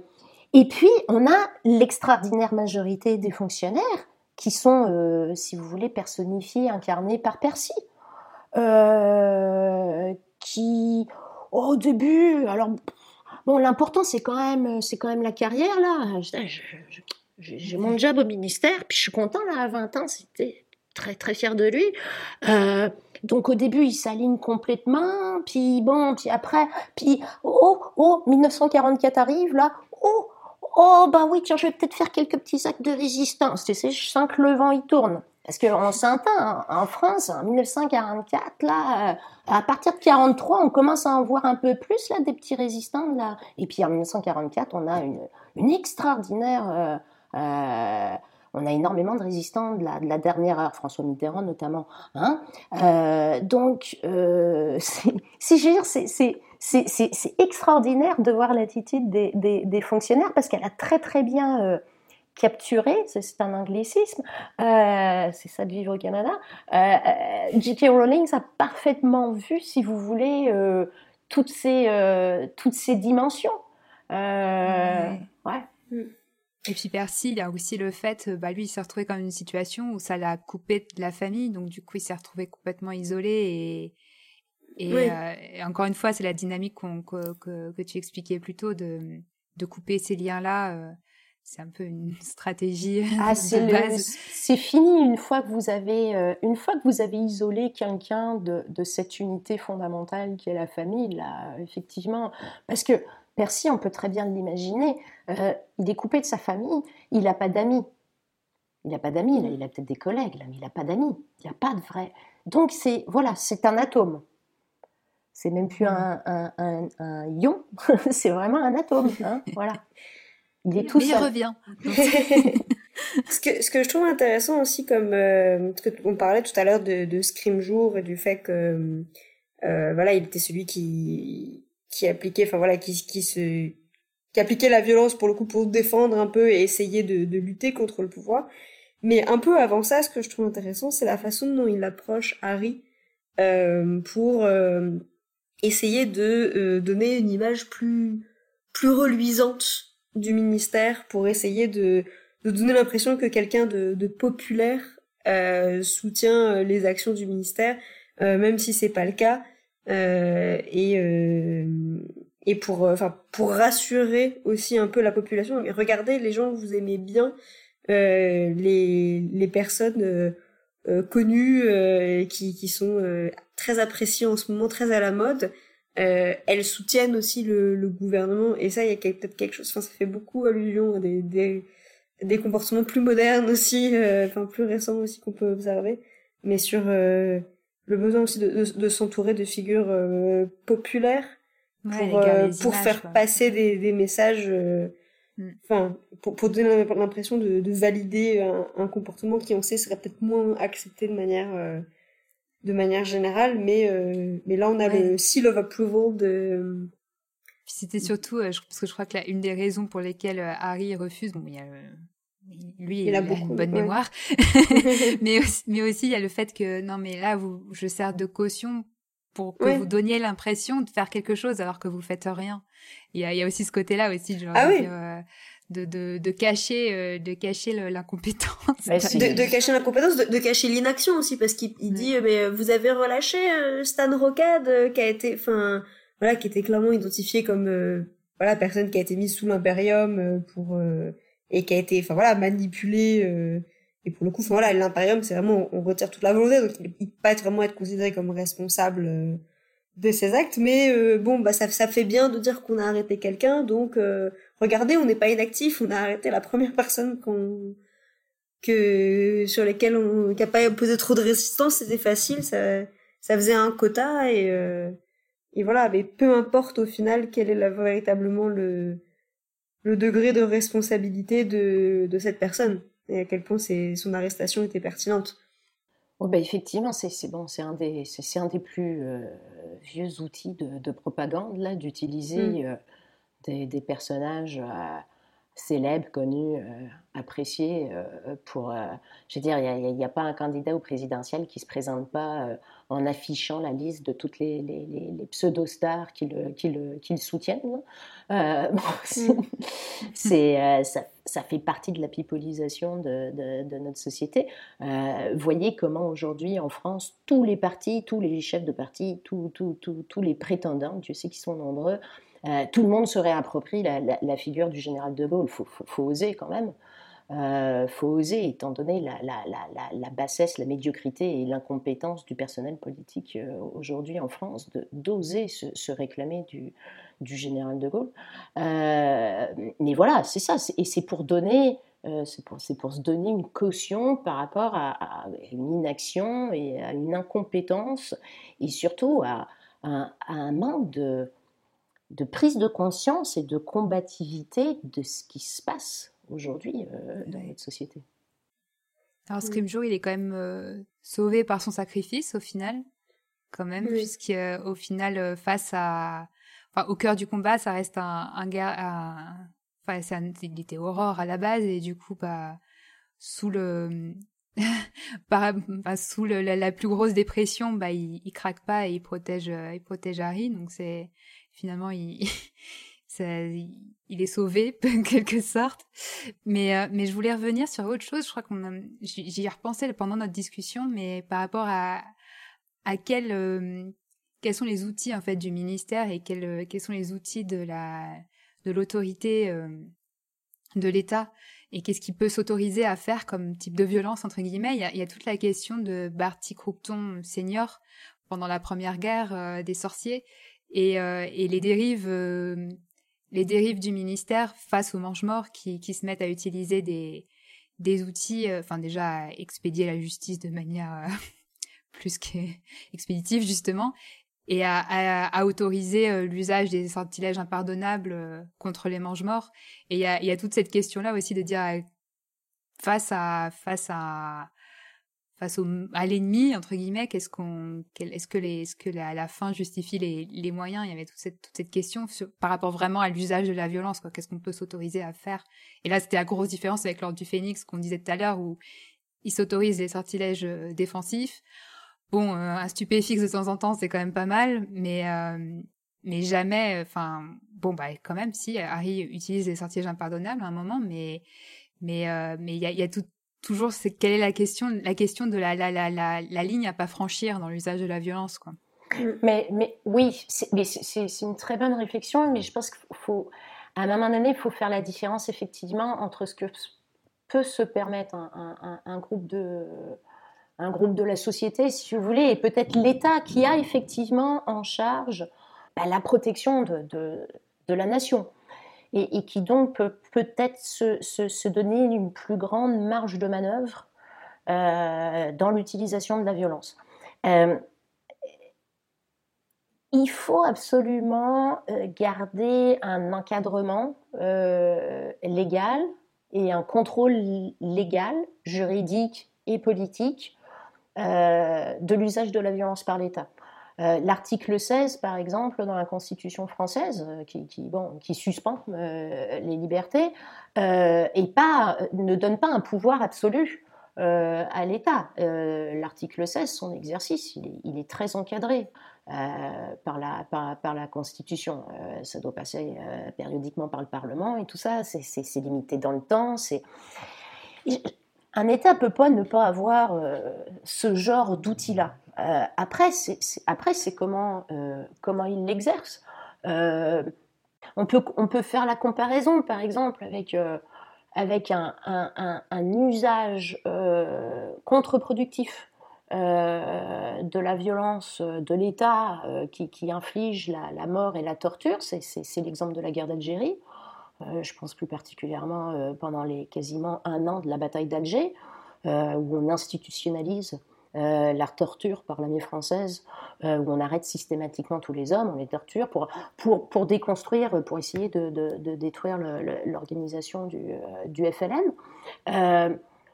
et puis, on a l'extraordinaire majorité des fonctionnaires qui sont, euh, si vous voulez, personnifiés, incarnés par Percy. Euh, qui au début, alors bon, l'important c'est quand même c'est quand même la carrière là. Je, je, je, j'ai mon job au ministère, puis je suis content là à vingt ans, c'était très très fier de lui. Euh, donc au début il s'aligne complètement, puis bon, puis après, puis oh oh dix-neuf cent quarante-quatre arrive là, oh oh bah oui tiens je vais peut-être faire quelques petits actes de résistance. Tu sais, je sens que le vent il tourne. Parce qu'on s'entend, en France, en dix-neuf cent quarante-quatre, là, à partir de quarante-trois, on commence à en voir un peu plus, là, des petits résistants, là. Et puis en dix-neuf cent quarante-quatre, on a une, une extraordinaire... Euh, euh, on a énormément de résistants de la, de la dernière heure, François Mitterrand notamment. Hein euh, donc, euh, c'est, si je veux dire, c'est, c'est, c'est, c'est, c'est extraordinaire de voir l'attitude des, des, des fonctionnaires, parce qu'elle a très très bien... Euh, capturé, c'est un anglicisme, euh, c'est ça de vivre au Canada, euh, J K. Rowling a parfaitement vu, si vous voulez, euh, toutes, ces, euh, toutes ces dimensions. Euh, ouais. ouais. Et puis Percy, il y a aussi le fait, bah, lui, il s'est retrouvé dans une situation où ça l'a coupé de la famille, donc du coup, il s'est retrouvé complètement isolé. Et, et, oui. euh, et encore une fois, c'est la dynamique qu'on, que, que, que tu expliquais plus tôt, de, de couper ces liens-là, euh, C'est un peu une stratégie ah, de le, base. C'est fini une fois que vous avez, euh, une fois que vous avez isolé quelqu'un de, de cette unité fondamentale qui est la famille, là, effectivement. Parce que Percy, on peut très bien l'imaginer, euh, il est coupé de sa famille, il n'a pas d'amis. Il n'a pas d'amis, là, il a peut-être des collègues, là, mais il n'a pas d'amis. Il n'y a pas de vrai. Donc, c'est, voilà, c'est un atome. C'est même plus un, un, un, un ion, c'est vraiment un atome. Hein, voilà. Il est tout seul. Il revient. ce, que, ce que je trouve intéressant aussi, comme euh, ce que, on parlait tout à l'heure de, de Scrimgeour et du fait que euh, voilà, il était celui qui qui appliquait, enfin voilà, qui qui se qui appliquait la violence pour le coup pour défendre un peu et essayer de, de lutter contre le pouvoir. Mais un peu avant ça, ce que je trouve intéressant, c'est la façon dont il approche Harry euh, pour euh, essayer de euh, donner une image plus plus reluisante du ministère, pour essayer de, de donner l'impression que quelqu'un de, de populaire euh, soutient les actions du ministère, euh, même si c'est pas le cas, euh, et euh, et pour enfin pour rassurer aussi un peu la population. Mais regardez, les gens que vous aimez bien, euh, les les personnes euh, euh, connues euh, qui qui sont euh, très appréciées en ce moment, très à la mode. Euh, elles soutiennent aussi le, le gouvernement, et ça, il y a peut-être quelque chose, enfin, ça fait beaucoup allusion à des, des, des comportements plus modernes aussi, euh, enfin, plus récents aussi qu'on peut observer, mais sur euh, le besoin aussi de, de, de s'entourer de figures euh, populaires pour, ouais, gars, euh, pour images, faire quoi. passer des, des messages, enfin, euh, mm. pour, pour donner l'impression de, de valider un, un comportement qui, on sait, serait peut-être moins accepté de manière... Euh, de manière générale, mais euh, mais là on a ouais. le seal of approval de... Puis c'était surtout, euh, je, parce que je crois que là, une des raisons pour lesquelles euh, Harry refuse, bon, il y a le... lui, il, il a, beaucoup, a une bonne ouais. mémoire, mais, aussi, mais aussi il y a le fait que, non mais là, vous, je sers de caution pour que ouais. vous donniez l'impression de faire quelque chose alors que vous faites rien. Il y a, il y a aussi ce côté-là aussi, genre... Ah oui. euh, De, de, de cacher, euh, de cacher le, l'incompétence. Ouais, de, de cacher l'incompétence, de, de cacher l'inaction aussi, parce qu'il il dit, ouais. mais vous avez relâché euh, Stan Rocade, euh, qui a été, enfin, voilà, qui était clairement identifié comme, euh, voilà, personne qui a été mise sous l'Imperium euh, pour, euh, et qui a été, enfin, voilà, manipulée, euh, et pour le coup, enfin, voilà, l'Imperium, c'est vraiment, on retire toute la volonté, donc il, il peut pas être vraiment être considéré comme responsable euh, de ses actes, mais euh, bon, bah, ça, ça fait bien de dire qu'on a arrêté quelqu'un, donc, euh, regardez, on n'est pas inactif, on a arrêté la première personne qu'on, que, sur laquelle on, qui a pas posé trop de résistance, c'était facile, ça, ça faisait un quota, et, euh, et voilà, mais peu importe au final quel est la, véritablement le, le degré de responsabilité de, de cette personne, et à quel point c'est, son arrestation était pertinente. Oh ben effectivement, c'est, c'est bon, c'est un des, c'est, c'est un des plus euh, vieux outils de, de propagande, là, d'utiliser, mm. euh, Des, des personnages euh, célèbres, connus, euh, appréciés euh, pour... Euh, je veux dire, il n'y a, a pas un candidat au présidentiel qui ne se présente pas euh, en affichant la liste de toutes les, les, les, les pseudo-stars qui le, qui le, qui le soutiennent. Euh, bon, c'est, c'est, euh, ça, ça fait partie de la pipolisation de, de, de notre société. Euh, voyez comment aujourd'hui, en France, tous les partis, tous les chefs de parti, tous, tous, tous, tous les prétendants, je sais qu'ils sont nombreux, Euh, tout le monde se réapproprie la, la, la figure du général de Gaulle. Il faut, faut, faut oser quand même. Il euh, faut oser, étant donné la, la, la, la bassesse, la médiocrité et l'incompétence du personnel politique euh, aujourd'hui en France, de, d'oser se, se réclamer du, du général de Gaulle. Euh, mais voilà, c'est ça. C'est, et c'est pour donner... Euh, c'est, pour, c'est pour se donner une caution par rapport à, à une inaction et à une incompétence, et surtout à, à, à un manque de... de prise de conscience et de combativité de ce qui se passe aujourd'hui euh, dans notre société. Alors Scrimgeour, il est quand même euh, sauvé par son sacrifice au final, quand même, oui. puisqu'au final, face à, enfin, au cœur du combat, ça reste un, un gars, un... enfin, c'est un... il était Aurore à la base, et du coup, bah, sous le, par... bah, sous le, la, la plus grosse dépression, bah, il, il craque pas et il protège, il protège Harry, donc c'est Finalement, il, ça, il est sauvé, en quelque sorte. Mais, mais je voulais revenir sur autre chose. Je crois qu'on a, j'y ai repensé pendant notre discussion, mais par rapport à, à quel, euh, quels sont les outils en fait, du ministère, et quel, quels sont les outils de, la, de l'autorité euh, de l'État et qu'est-ce qu'il peut s'autoriser à faire comme type de violence, entre guillemets. Il y a, il y a toute la question de Barty Croupton senior pendant la Première Guerre euh, des sorciers et, euh, et les dérives... Euh, les dérives du ministère face aux mange-morts qui, qui se mettent à utiliser des, des outils, enfin euh, déjà à expédier la justice de manière euh, plus qu'expéditive justement, et à, à, à autoriser euh, l'usage des sortilèges impardonnables euh, contre les mange-morts. Et il y a, y a toute cette question-là aussi de dire euh, face à face à face au, à l'ennemi entre guillemets, qu'est-ce qu'on est-ce que les est-ce que la, la fin justifie les les moyens. Il y avait toute cette toute cette question sur, par rapport vraiment à l'usage de la violence, quoi. Qu'est-ce qu'on peut s'autoriser à faire? Et là, c'était la grosse différence avec l'Ordre du Phénix qu'on disait tout à l'heure, où ils s'autorisent les sortilèges défensifs. Bon, euh, un stupéfixe de temps en temps, c'est quand même pas mal, mais euh, mais jamais, enfin bon bah quand même si Harry utilise les sortilèges impardonnables à un moment, mais mais euh, mais il y a il y a tout toujours, c'est quelle est la question, la question de la, la, la, la, la ligne à pas franchir dans l'usage de la violence, quoi. Mais, mais oui, c'est, mais c'est, c'est une très bonne réflexion, mais je pense qu'il faut, à un moment donné, il faut faire la différence effectivement entre ce que peut se permettre un, un, un, groupe de, un groupe de la société, si vous voulez, et peut-être l'État qui a effectivement en charge bah, la protection de, de, de la nation. Et, et qui donc peut peut-être se, se, se donner une plus grande marge de manœuvre euh, dans l'utilisation de la violence. Euh, il faut absolument garder un encadrement euh, légal et un contrôle légal, juridique et politique euh, de l'usage de la violence par l'État. Euh, l'article seize, par exemple, dans la Constitution française, euh, qui, qui, bon, qui suspend euh, les libertés, euh, et pas, ne donne pas un pouvoir absolu euh, à l'État. Euh, l'article seize, son exercice, il est, il est très encadré euh, par, la, par, par la Constitution. Euh, ça doit passer euh, périodiquement par le Parlement et tout ça, c'est, c'est, c'est limité dans le temps. C'est... Un État ne peut pas ne pas avoir euh, ce genre d'outil-là. Euh, après, c'est, c'est, après, c'est comment, euh, comment il l'exerce. Euh, on peut, on peut faire la comparaison, par exemple, avec, euh, avec un, un, un, un usage euh, contre-productif euh, de la violence de l'État euh, qui, qui inflige la, la mort et la torture. C'est, c'est, c'est l'exemple de la guerre d'Algérie. Euh, je pense plus particulièrement euh, pendant les quasiment un an de la bataille d'Alger, euh, où on institutionnalise Euh, la torture par l'armée française, euh, où on arrête systématiquement tous les hommes, on les torture pour, pour, pour déconstruire, pour essayer de, de, de détruire le, le, l'organisation du, euh, du F L N.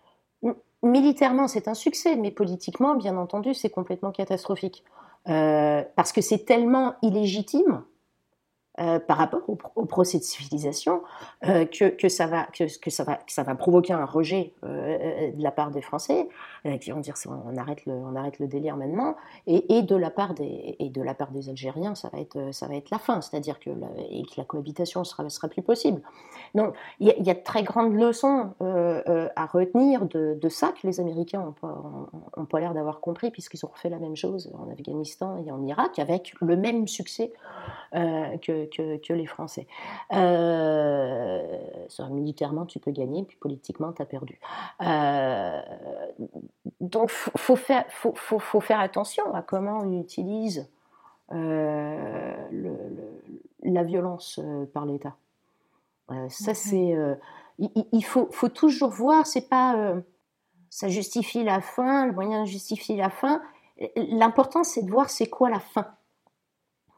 Euh, militairement, c'est un succès, mais politiquement, bien entendu, c'est complètement catastrophique. Euh, parce que c'est tellement illégitime euh, par rapport au, au procès de civilisation euh, que, que, ça va, que, que, ça va, que ça va provoquer un rejet euh, de la part des Français, qui vont dire on arrête le, on arrête le délire maintenant, et, et, de la part des, et de la part des Algériens, ça va être, ça va être la fin, c'est-à-dire que la, et que la cohabitation ne sera, sera plus possible. Donc il y, y a de très grandes leçons euh, euh, à retenir de, de ça que les Américains n'ont pas, ont, ont pas l'air d'avoir compris, puisqu'ils ont refait la même chose en Afghanistan et en Irak, avec le même succès euh, que, que, que les Français. Euh, militairement, tu peux gagner, puis politiquement, tu as perdu. Euh, Donc, il faut faire, faut, faut, faut faire attention à comment on utilise euh, le, le, la violence euh, par l'État. Euh, ça, c'est... Euh, il, il faut, faut toujours voir, c'est pas... Euh, ça justifie la fin, le moyen justifie la fin. L'important, c'est de voir c'est quoi la fin.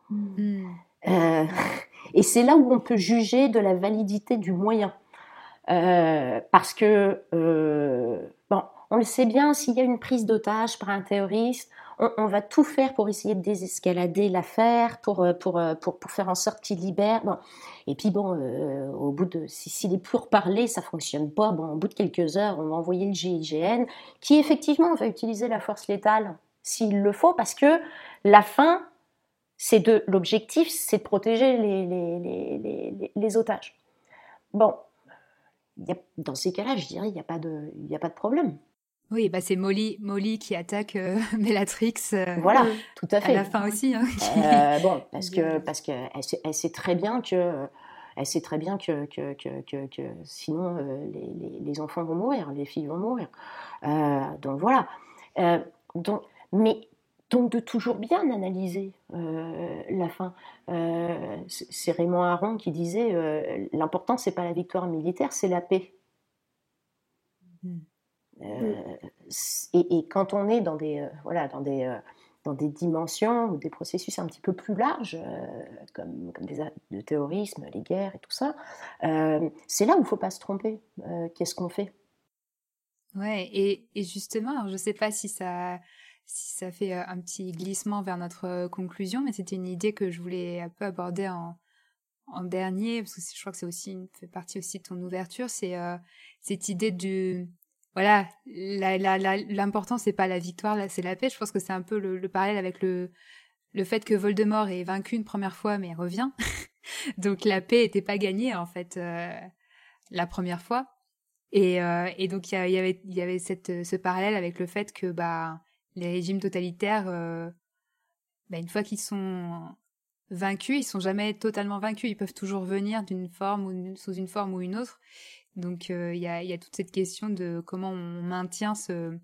Mmh. Euh, et c'est là où on peut juger de la validité du moyen. Euh, parce que... Euh, bon... On le sait bien, s'il y a une prise d'otage par un terroriste, on, on va tout faire pour essayer de désescalader l'affaire, pour, pour, pour, pour faire en sorte qu'il libère. Bon. Et puis bon, euh, au bout de, si, si les pourparlers, ça ne fonctionne pas, bon, au bout de quelques heures, on va envoyer le G I G N, qui effectivement va utiliser la force létale s'il le faut, parce que la fin, c'est de, l'objectif, c'est de protéger les, les, les, les, les otages. Bon, y a, dans ces cas-là, je dirais, il n'y a pas de, il n'y a pas de problème. Oui, bah c'est Molly, Molly qui attaque euh, Bellatrix. Euh, voilà, euh, tout à fait. À la fin aussi. Hein, qui... euh, bon, parce que parce que elle sait, elle sait très bien que elle sait très bien que, que, que, que, que sinon euh, les, les, les enfants vont mourir, les filles vont mourir. Euh, donc voilà. Euh, donc, mais donc de toujours bien analyser euh, la fin. Euh, c'est Raymond Aron qui disait euh, « L'important, c'est pas la victoire militaire, c'est la paix. Mmh. » Euh, et, et quand on est dans des, euh, voilà, dans, des, euh, dans des dimensions ou des processus un petit peu plus larges, euh, comme, comme des, le terrorisme, les guerres et tout ça, euh, c'est là où il ne faut pas se tromper. Euh, qu'est-ce qu'on fait ? Ouais, et, et justement, je ne sais pas si ça, si ça fait un petit glissement vers notre conclusion, mais c'était une idée que je voulais un peu aborder en, en dernier, parce que je crois que c'est aussi une, fait partie aussi de ton ouverture, c'est euh, cette idée du... Voilà, la, la, la, l'important, c'est pas la victoire, là, c'est la paix. Je pense que c'est un peu le, le parallèle avec le, le fait que Voldemort est vaincu une première fois, mais revient. Donc la paix n'était pas gagnée, en fait, euh, la première fois. Et, euh, et donc il y, y avait, y avait cette, ce parallèle avec le fait que bah, les régimes totalitaires, euh, bah, une fois qu'ils sont vaincus, ils ne sont jamais totalement vaincus. Ils peuvent toujours venir d'une forme ou sous une forme ou une autre. Donc, il euh, y, y a toute cette question de comment on maintient ce,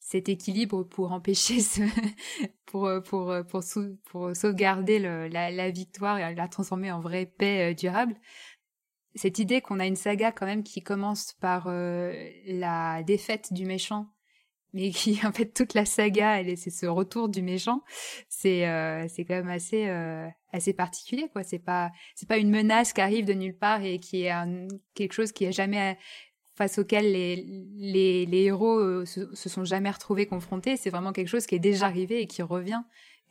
cet équilibre pour empêcher, ce, pour, pour, pour, sou, pour sauvegarder le, la, la victoire et la transformer en vraie paix euh, durable. Cette idée qu'on a une saga quand même qui commence par euh, la défaite du méchant, mais qui, en fait, toute la saga, elle, c'est ce retour du méchant, c'est, euh, c'est quand même assez... Euh, assez particulier, quoi. C'est pas, c'est pas une menace qui arrive de nulle part et qui est un, quelque chose qui est jamais, face auquel les, les, les héros euh, se, se sont jamais retrouvés confrontés. C'est vraiment quelque chose qui est déjà arrivé et qui revient.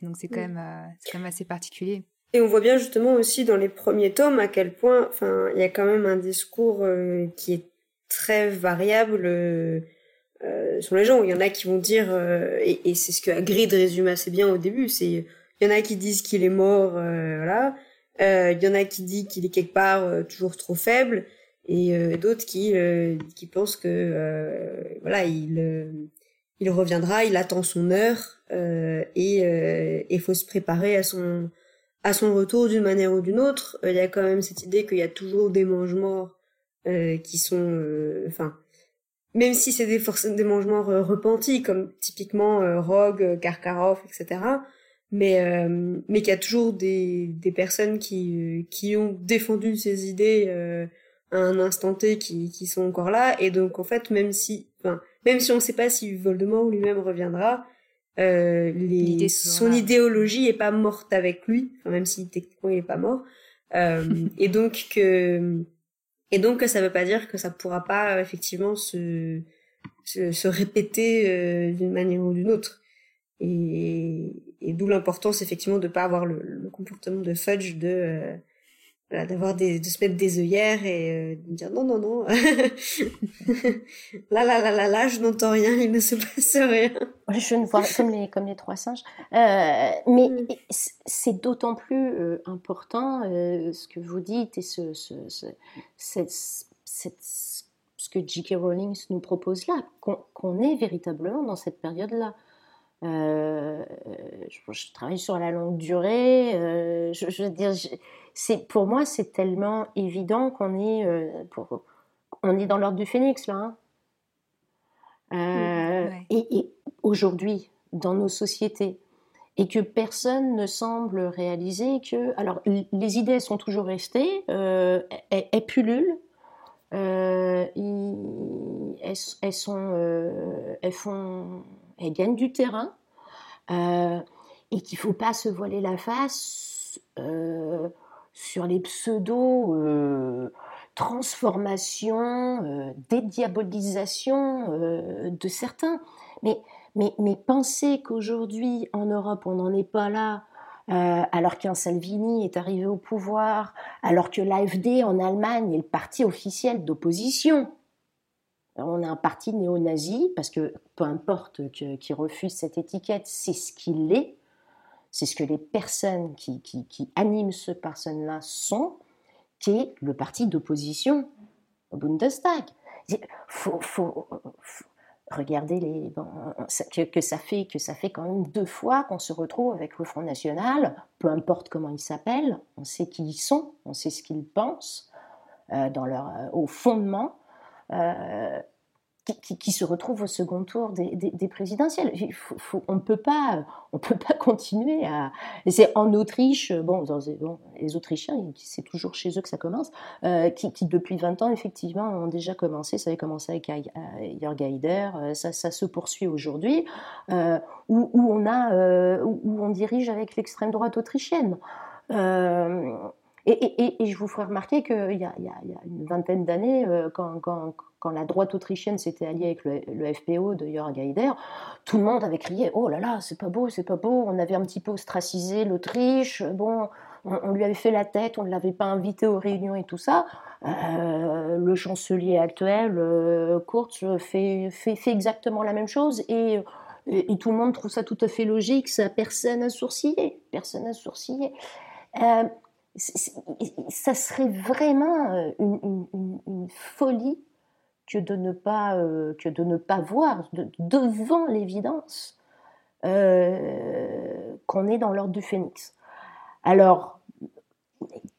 Et donc c'est quand, oui. même, euh, c'est quand même assez particulier. Et on voit bien justement aussi dans les premiers tomes à quel point, enfin, il y a quand même un discours euh, qui est très variable euh, euh, sur les gens. Il y en a qui vont dire, euh, et, et c'est ce que Hagrid résume assez bien au début, c'est il y en a qui disent qu'il est mort, euh, voilà. Euh, il y en a qui disent qu'il est quelque part euh, toujours trop faible, et euh, d'autres qui euh, qui pensent que euh, voilà il euh, il reviendra, il attend son heure euh, et euh, et faut se préparer à son à son retour d'une manière ou d'une autre. Euh, il y a quand même cette idée qu'il y a toujours des mange-morts euh, qui sont, enfin. Euh, Même si c'est des forc- des mange-morts euh, repentis, comme typiquement euh, Rogue, Karkaroff, et cetera. Mais euh, mais qu'il y a toujours des des personnes qui qui ont défendu ces idées euh, à un instant T qui qui sont encore là, et donc en fait même si enfin même si on ne sait pas si Voldemort lui-même reviendra, euh, les, son là. Idéologie est pas morte avec lui, enfin, même si techniquement il est pas mort, euh, et donc que et donc que ça veut pas dire que ça pourra pas effectivement se se, se répéter euh, d'une manière ou d'une autre. Et, et d'où l'importance effectivement de pas avoir le, le comportement de Fudge de euh, voilà, d'avoir des de se mettre des œillères et euh, de dire non non non là là là là là je n'entends rien, il ne se passe rien, je ne vois comme les comme les trois singes euh, mais c'est d'autant plus euh, important euh, ce que vous dites et ce ce, ce cette, cette ce que J K. Rowling nous propose là, qu'on, qu'on est véritablement dans cette période là. Euh, je, je travaille sur la longue durée. Euh, je, je veux dire, je, c'est pour moi c'est tellement évident qu'on est, euh, pour, on est dans l'ordre du phénix là. Hein. Euh, ouais. et, et aujourd'hui, dans nos sociétés, et que personne ne semble réaliser que, alors les idées sont toujours restées, euh, elles, elles pullulent. Euh, ils, elles, elles, sont, euh, elles, font, elles gagnent du terrain euh, et qu'il ne faut pas se voiler la face euh, sur les pseudos euh, transformations, euh, dédiabolisation euh, de certains. Mais, mais, mais penser qu'aujourd'hui en Europe on n'en est pas là. Euh, alors qu'un Salvini est arrivé au pouvoir, alors que l'A F D en Allemagne est le parti officiel d'opposition. Alors on a un parti néo-nazi, parce que peu importe que, qui refuse cette étiquette, c'est ce qu'il est, c'est ce que les personnes qui, qui, qui animent ce personne-là sont, qui est le parti d'opposition au Bundestag. Faut, faut, faut, regardez les, bon, que, que, ça fait, que ça fait quand même deux fois qu'on se retrouve avec le Front National, peu importe comment ils s'appellent, on sait qui ils sont, on sait ce qu'ils pensent, euh, dans leur, euh, au fondement, euh, qui, qui, qui se retrouvent au second tour des, des, des présidentielles. Il faut, faut, on ne peut pas continuer à... C'est en Autriche, bon, dans, bon les Autrichiens, c'est toujours chez eux que ça commence, euh, qui, qui depuis vingt ans, effectivement, ont déjà commencé, ça avait commencé avec Jörg Haider, ça, ça se poursuit aujourd'hui, euh, où, où, on a, euh, où on dirige avec l'extrême droite autrichienne. Euh, Et, et, et je vous ferai remarquer qu'il y, y, y a une vingtaine d'années, euh, quand, quand, quand la droite autrichienne s'était alliée avec le, le F P O de Jörg Haider, tout le monde avait crié « Oh là là, c'est pas beau, c'est pas beau !» On avait un petit peu ostracisé l'Autriche, bon, on, on lui avait fait la tête, on ne l'avait pas invité aux réunions et tout ça. Euh, le chancelier actuel, euh, Kurz, fait, fait, fait exactement la même chose et... Et, et tout le monde trouve ça tout à fait logique, ça, personne n'a sourcillé, personne n'a sourcillé. Euh, ça serait vraiment une, une, une, une folie que de ne pas, euh, que de ne pas voir, de, devant l'évidence, euh, qu'on est dans l'ordre du phénix. Alors,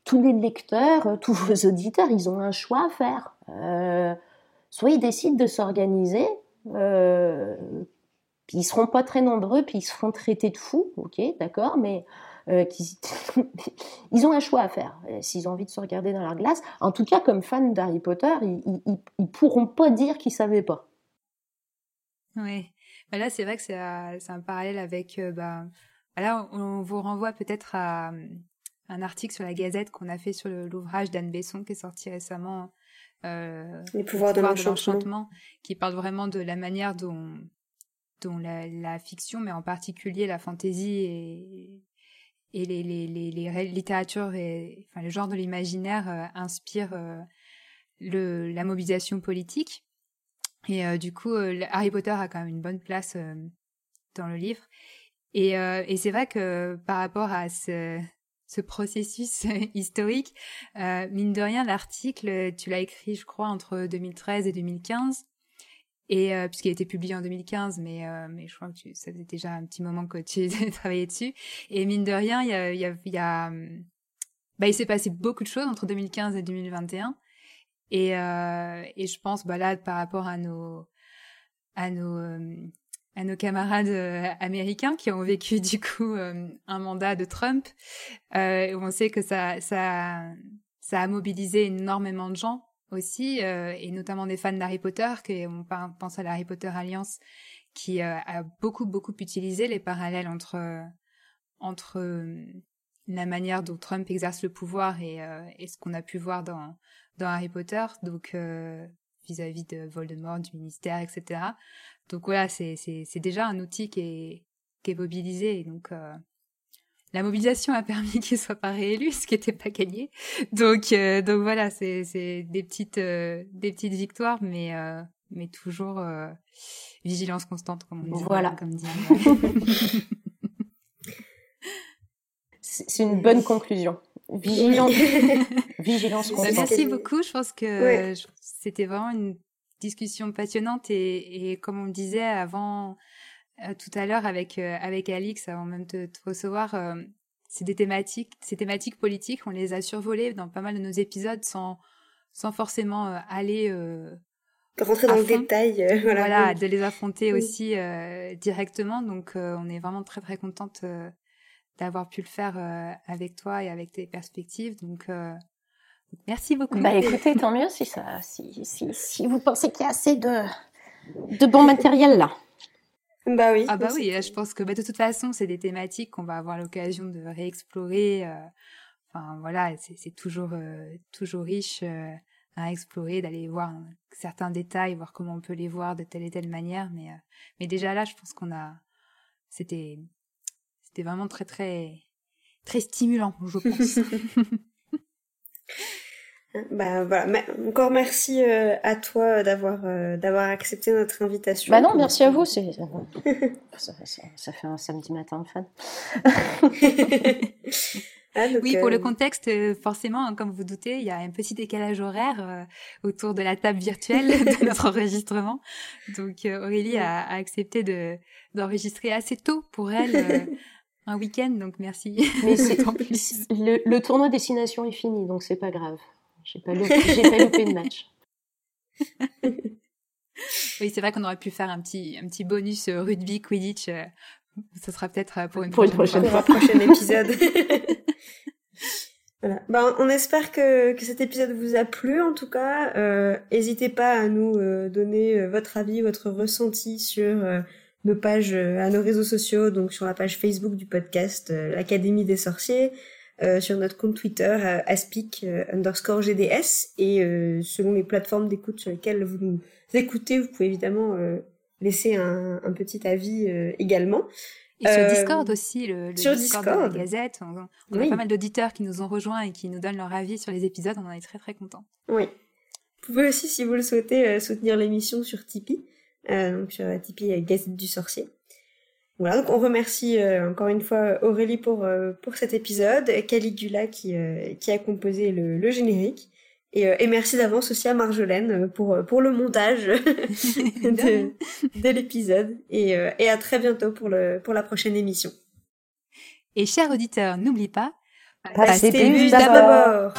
tous les lecteurs, tous vos auditeurs, ils ont un choix à faire. Euh, soit ils décident de s'organiser, euh, puis ils ne seront pas très nombreux, puis ils se feront traiter de fous, ok, d'accord, mais... Euh, qui... ils ont un choix à faire, euh, s'ils ont envie de se regarder dans leur glace. En tout cas, comme fans d'Harry Potter, ils ne pourront pas dire qu'ils ne savaient pas. Oui, ben là c'est vrai que c'est, euh, c'est un parallèle avec... Euh, ben... Là, on, on vous renvoie peut-être à euh, un article sur la Gazette qu'on a fait sur le, l'ouvrage d'Anne Besson qui est sorti récemment, euh, Les pouvoirs de, de l'enchantement, qui parle vraiment de la manière dont, dont la, la fiction, mais en particulier la fantaisie et... et les, les, les, les littératures, et, enfin, le genre de l'imaginaire euh, inspire euh, le, la mobilisation politique. Et euh, du coup, euh, Harry Potter a quand même une bonne place euh, dans le livre. Et, euh, et c'est vrai que par rapport à ce, ce processus historique, euh, mine de rien, l'article, tu l'as écrit, je crois, entre deux mille treize et deux mille quinze, et, euh, puisqu'il a été publié en deux mille quinze, mais, euh, mais je crois que tu, ça faisait déjà un petit moment que tu travaillais dessus. Et mine de rien, il y a, il y a, il y a, bah, il s'est passé beaucoup de choses entre deux mille quinze et deux mille vingt et un. Et, euh, et je pense, bah, là, par rapport à nos, à nos, euh, à nos camarades euh, américains qui ont vécu, du coup, euh, un mandat de Trump, euh, où on sait que ça, ça, ça a mobilisé énormément de gens. Aussi, euh, et notamment des fans d'Harry Potter, que, on pense à l'Harry Potter Alliance, qui euh, a beaucoup, beaucoup utilisé les parallèles entre, entre euh, la manière dont Trump exerce le pouvoir et, euh, et ce qu'on a pu voir dans, dans Harry Potter, donc euh, vis-à-vis de Voldemort, du ministère, et cetera. Donc voilà, c'est, c'est, c'est déjà un outil qui est, qui est mobilisé, et donc... Euh, la mobilisation a permis qu'il ne soit pas réélu, ce qui n'était pas gagné. Donc, euh, donc voilà, c'est, c'est des, petites, euh, des petites victoires, mais, euh, mais toujours euh, vigilance constante, comme on dit. Voilà. Comme dit, ouais. C'est une bonne conclusion. Vigilance, vigilance constante. Merci beaucoup, je pense que ouais. je, c'était vraiment une discussion passionnante. Et, et comme on le disait avant... Euh, tout à l'heure avec euh, avec Alix, avant même de te recevoir, euh, c'est des thématiques, ces thématiques politiques, on les a survolées dans pas mal de nos épisodes sans sans forcément euh, aller euh, rentrer dans fond. Le détail, euh, voilà, voilà oui. de les affronter oui. aussi euh, directement. Donc euh, on est vraiment très très contente euh, d'avoir pu le faire euh, avec toi et avec tes perspectives. Donc euh, merci beaucoup. Bah écoutez, tant mieux si ça, si si si vous pensez qu'il y a assez de de bon matériel là. Bah oui. Ah bah oui, là, je pense que bah, de toute façon, c'est des thématiques qu'on va avoir l'occasion de réexplorer. Euh, enfin voilà, c'est, c'est toujours, euh, toujours riche euh, à explorer, d'aller voir hein, certains détails, voir comment on peut les voir de telle et telle manière. Mais, euh, mais déjà là, je pense qu'on a... C'était, c'était vraiment très, très, très stimulant, je pense. Bah voilà, encore merci euh, à toi d'avoir euh, d'avoir accepté notre invitation. Bah non, merci à vous, c'est ça, ça, ça fait un samedi matin de fan. Ah, donc, oui, pour euh... le contexte, forcément, comme vous doutez, il y a un petit décalage horaire euh, autour de la table virtuelle de notre enregistrement. Donc euh, Aurélie a, a accepté de, d'enregistrer assez tôt pour elle euh, un week-end, donc merci. Mais c'est, plus. Le, le tournoi destination est fini, donc c'est pas grave. J'ai pas loupé, j'ai pas loupé de match. Oui, c'est vrai qu'on aurait pu faire un petit, un petit bonus rugby Quidditch. Euh, ça sera peut-être pour une pour prochaine, prochaine fois. Pour un prochain épisode. Voilà. Ben, on espère que, que cet épisode vous a plu. En tout cas, euh, n'hésitez pas à nous euh, donner euh, votre avis, votre ressenti sur euh, nos pages, euh, à nos réseaux sociaux, donc sur la page Facebook du podcast euh, l'Académie des Sorciers, euh, sur notre compte Twitter euh, aspic euh, underscore gds et euh, selon les plateformes d'écoute sur lesquelles vous nous écoutez, vous pouvez évidemment euh, laisser un, un petit avis euh, également. Et sur Discord euh, aussi, le, le sur Discord, Discord de la Gazette. On, on oui. a pas mal d'auditeurs qui nous ont rejoints et qui nous donnent leur avis sur les épisodes. On en est très très contents. Oui. Vous pouvez aussi, si vous le souhaitez, soutenir l'émission sur Tipeee. Euh, donc sur Tipeee Gazette du Sorcier. Voilà, donc on remercie euh, encore une fois Aurélie pour, euh, pour cet épisode. Caligula qui, euh, qui a composé le, le générique. Et, euh, et merci d'avance aussi à Marjolaine pour, pour le montage de, de l'épisode. Et, euh, et à très bientôt pour, le, pour la prochaine émission. Et chers auditeurs, n'oublie pas... Passez, Passez d'abord.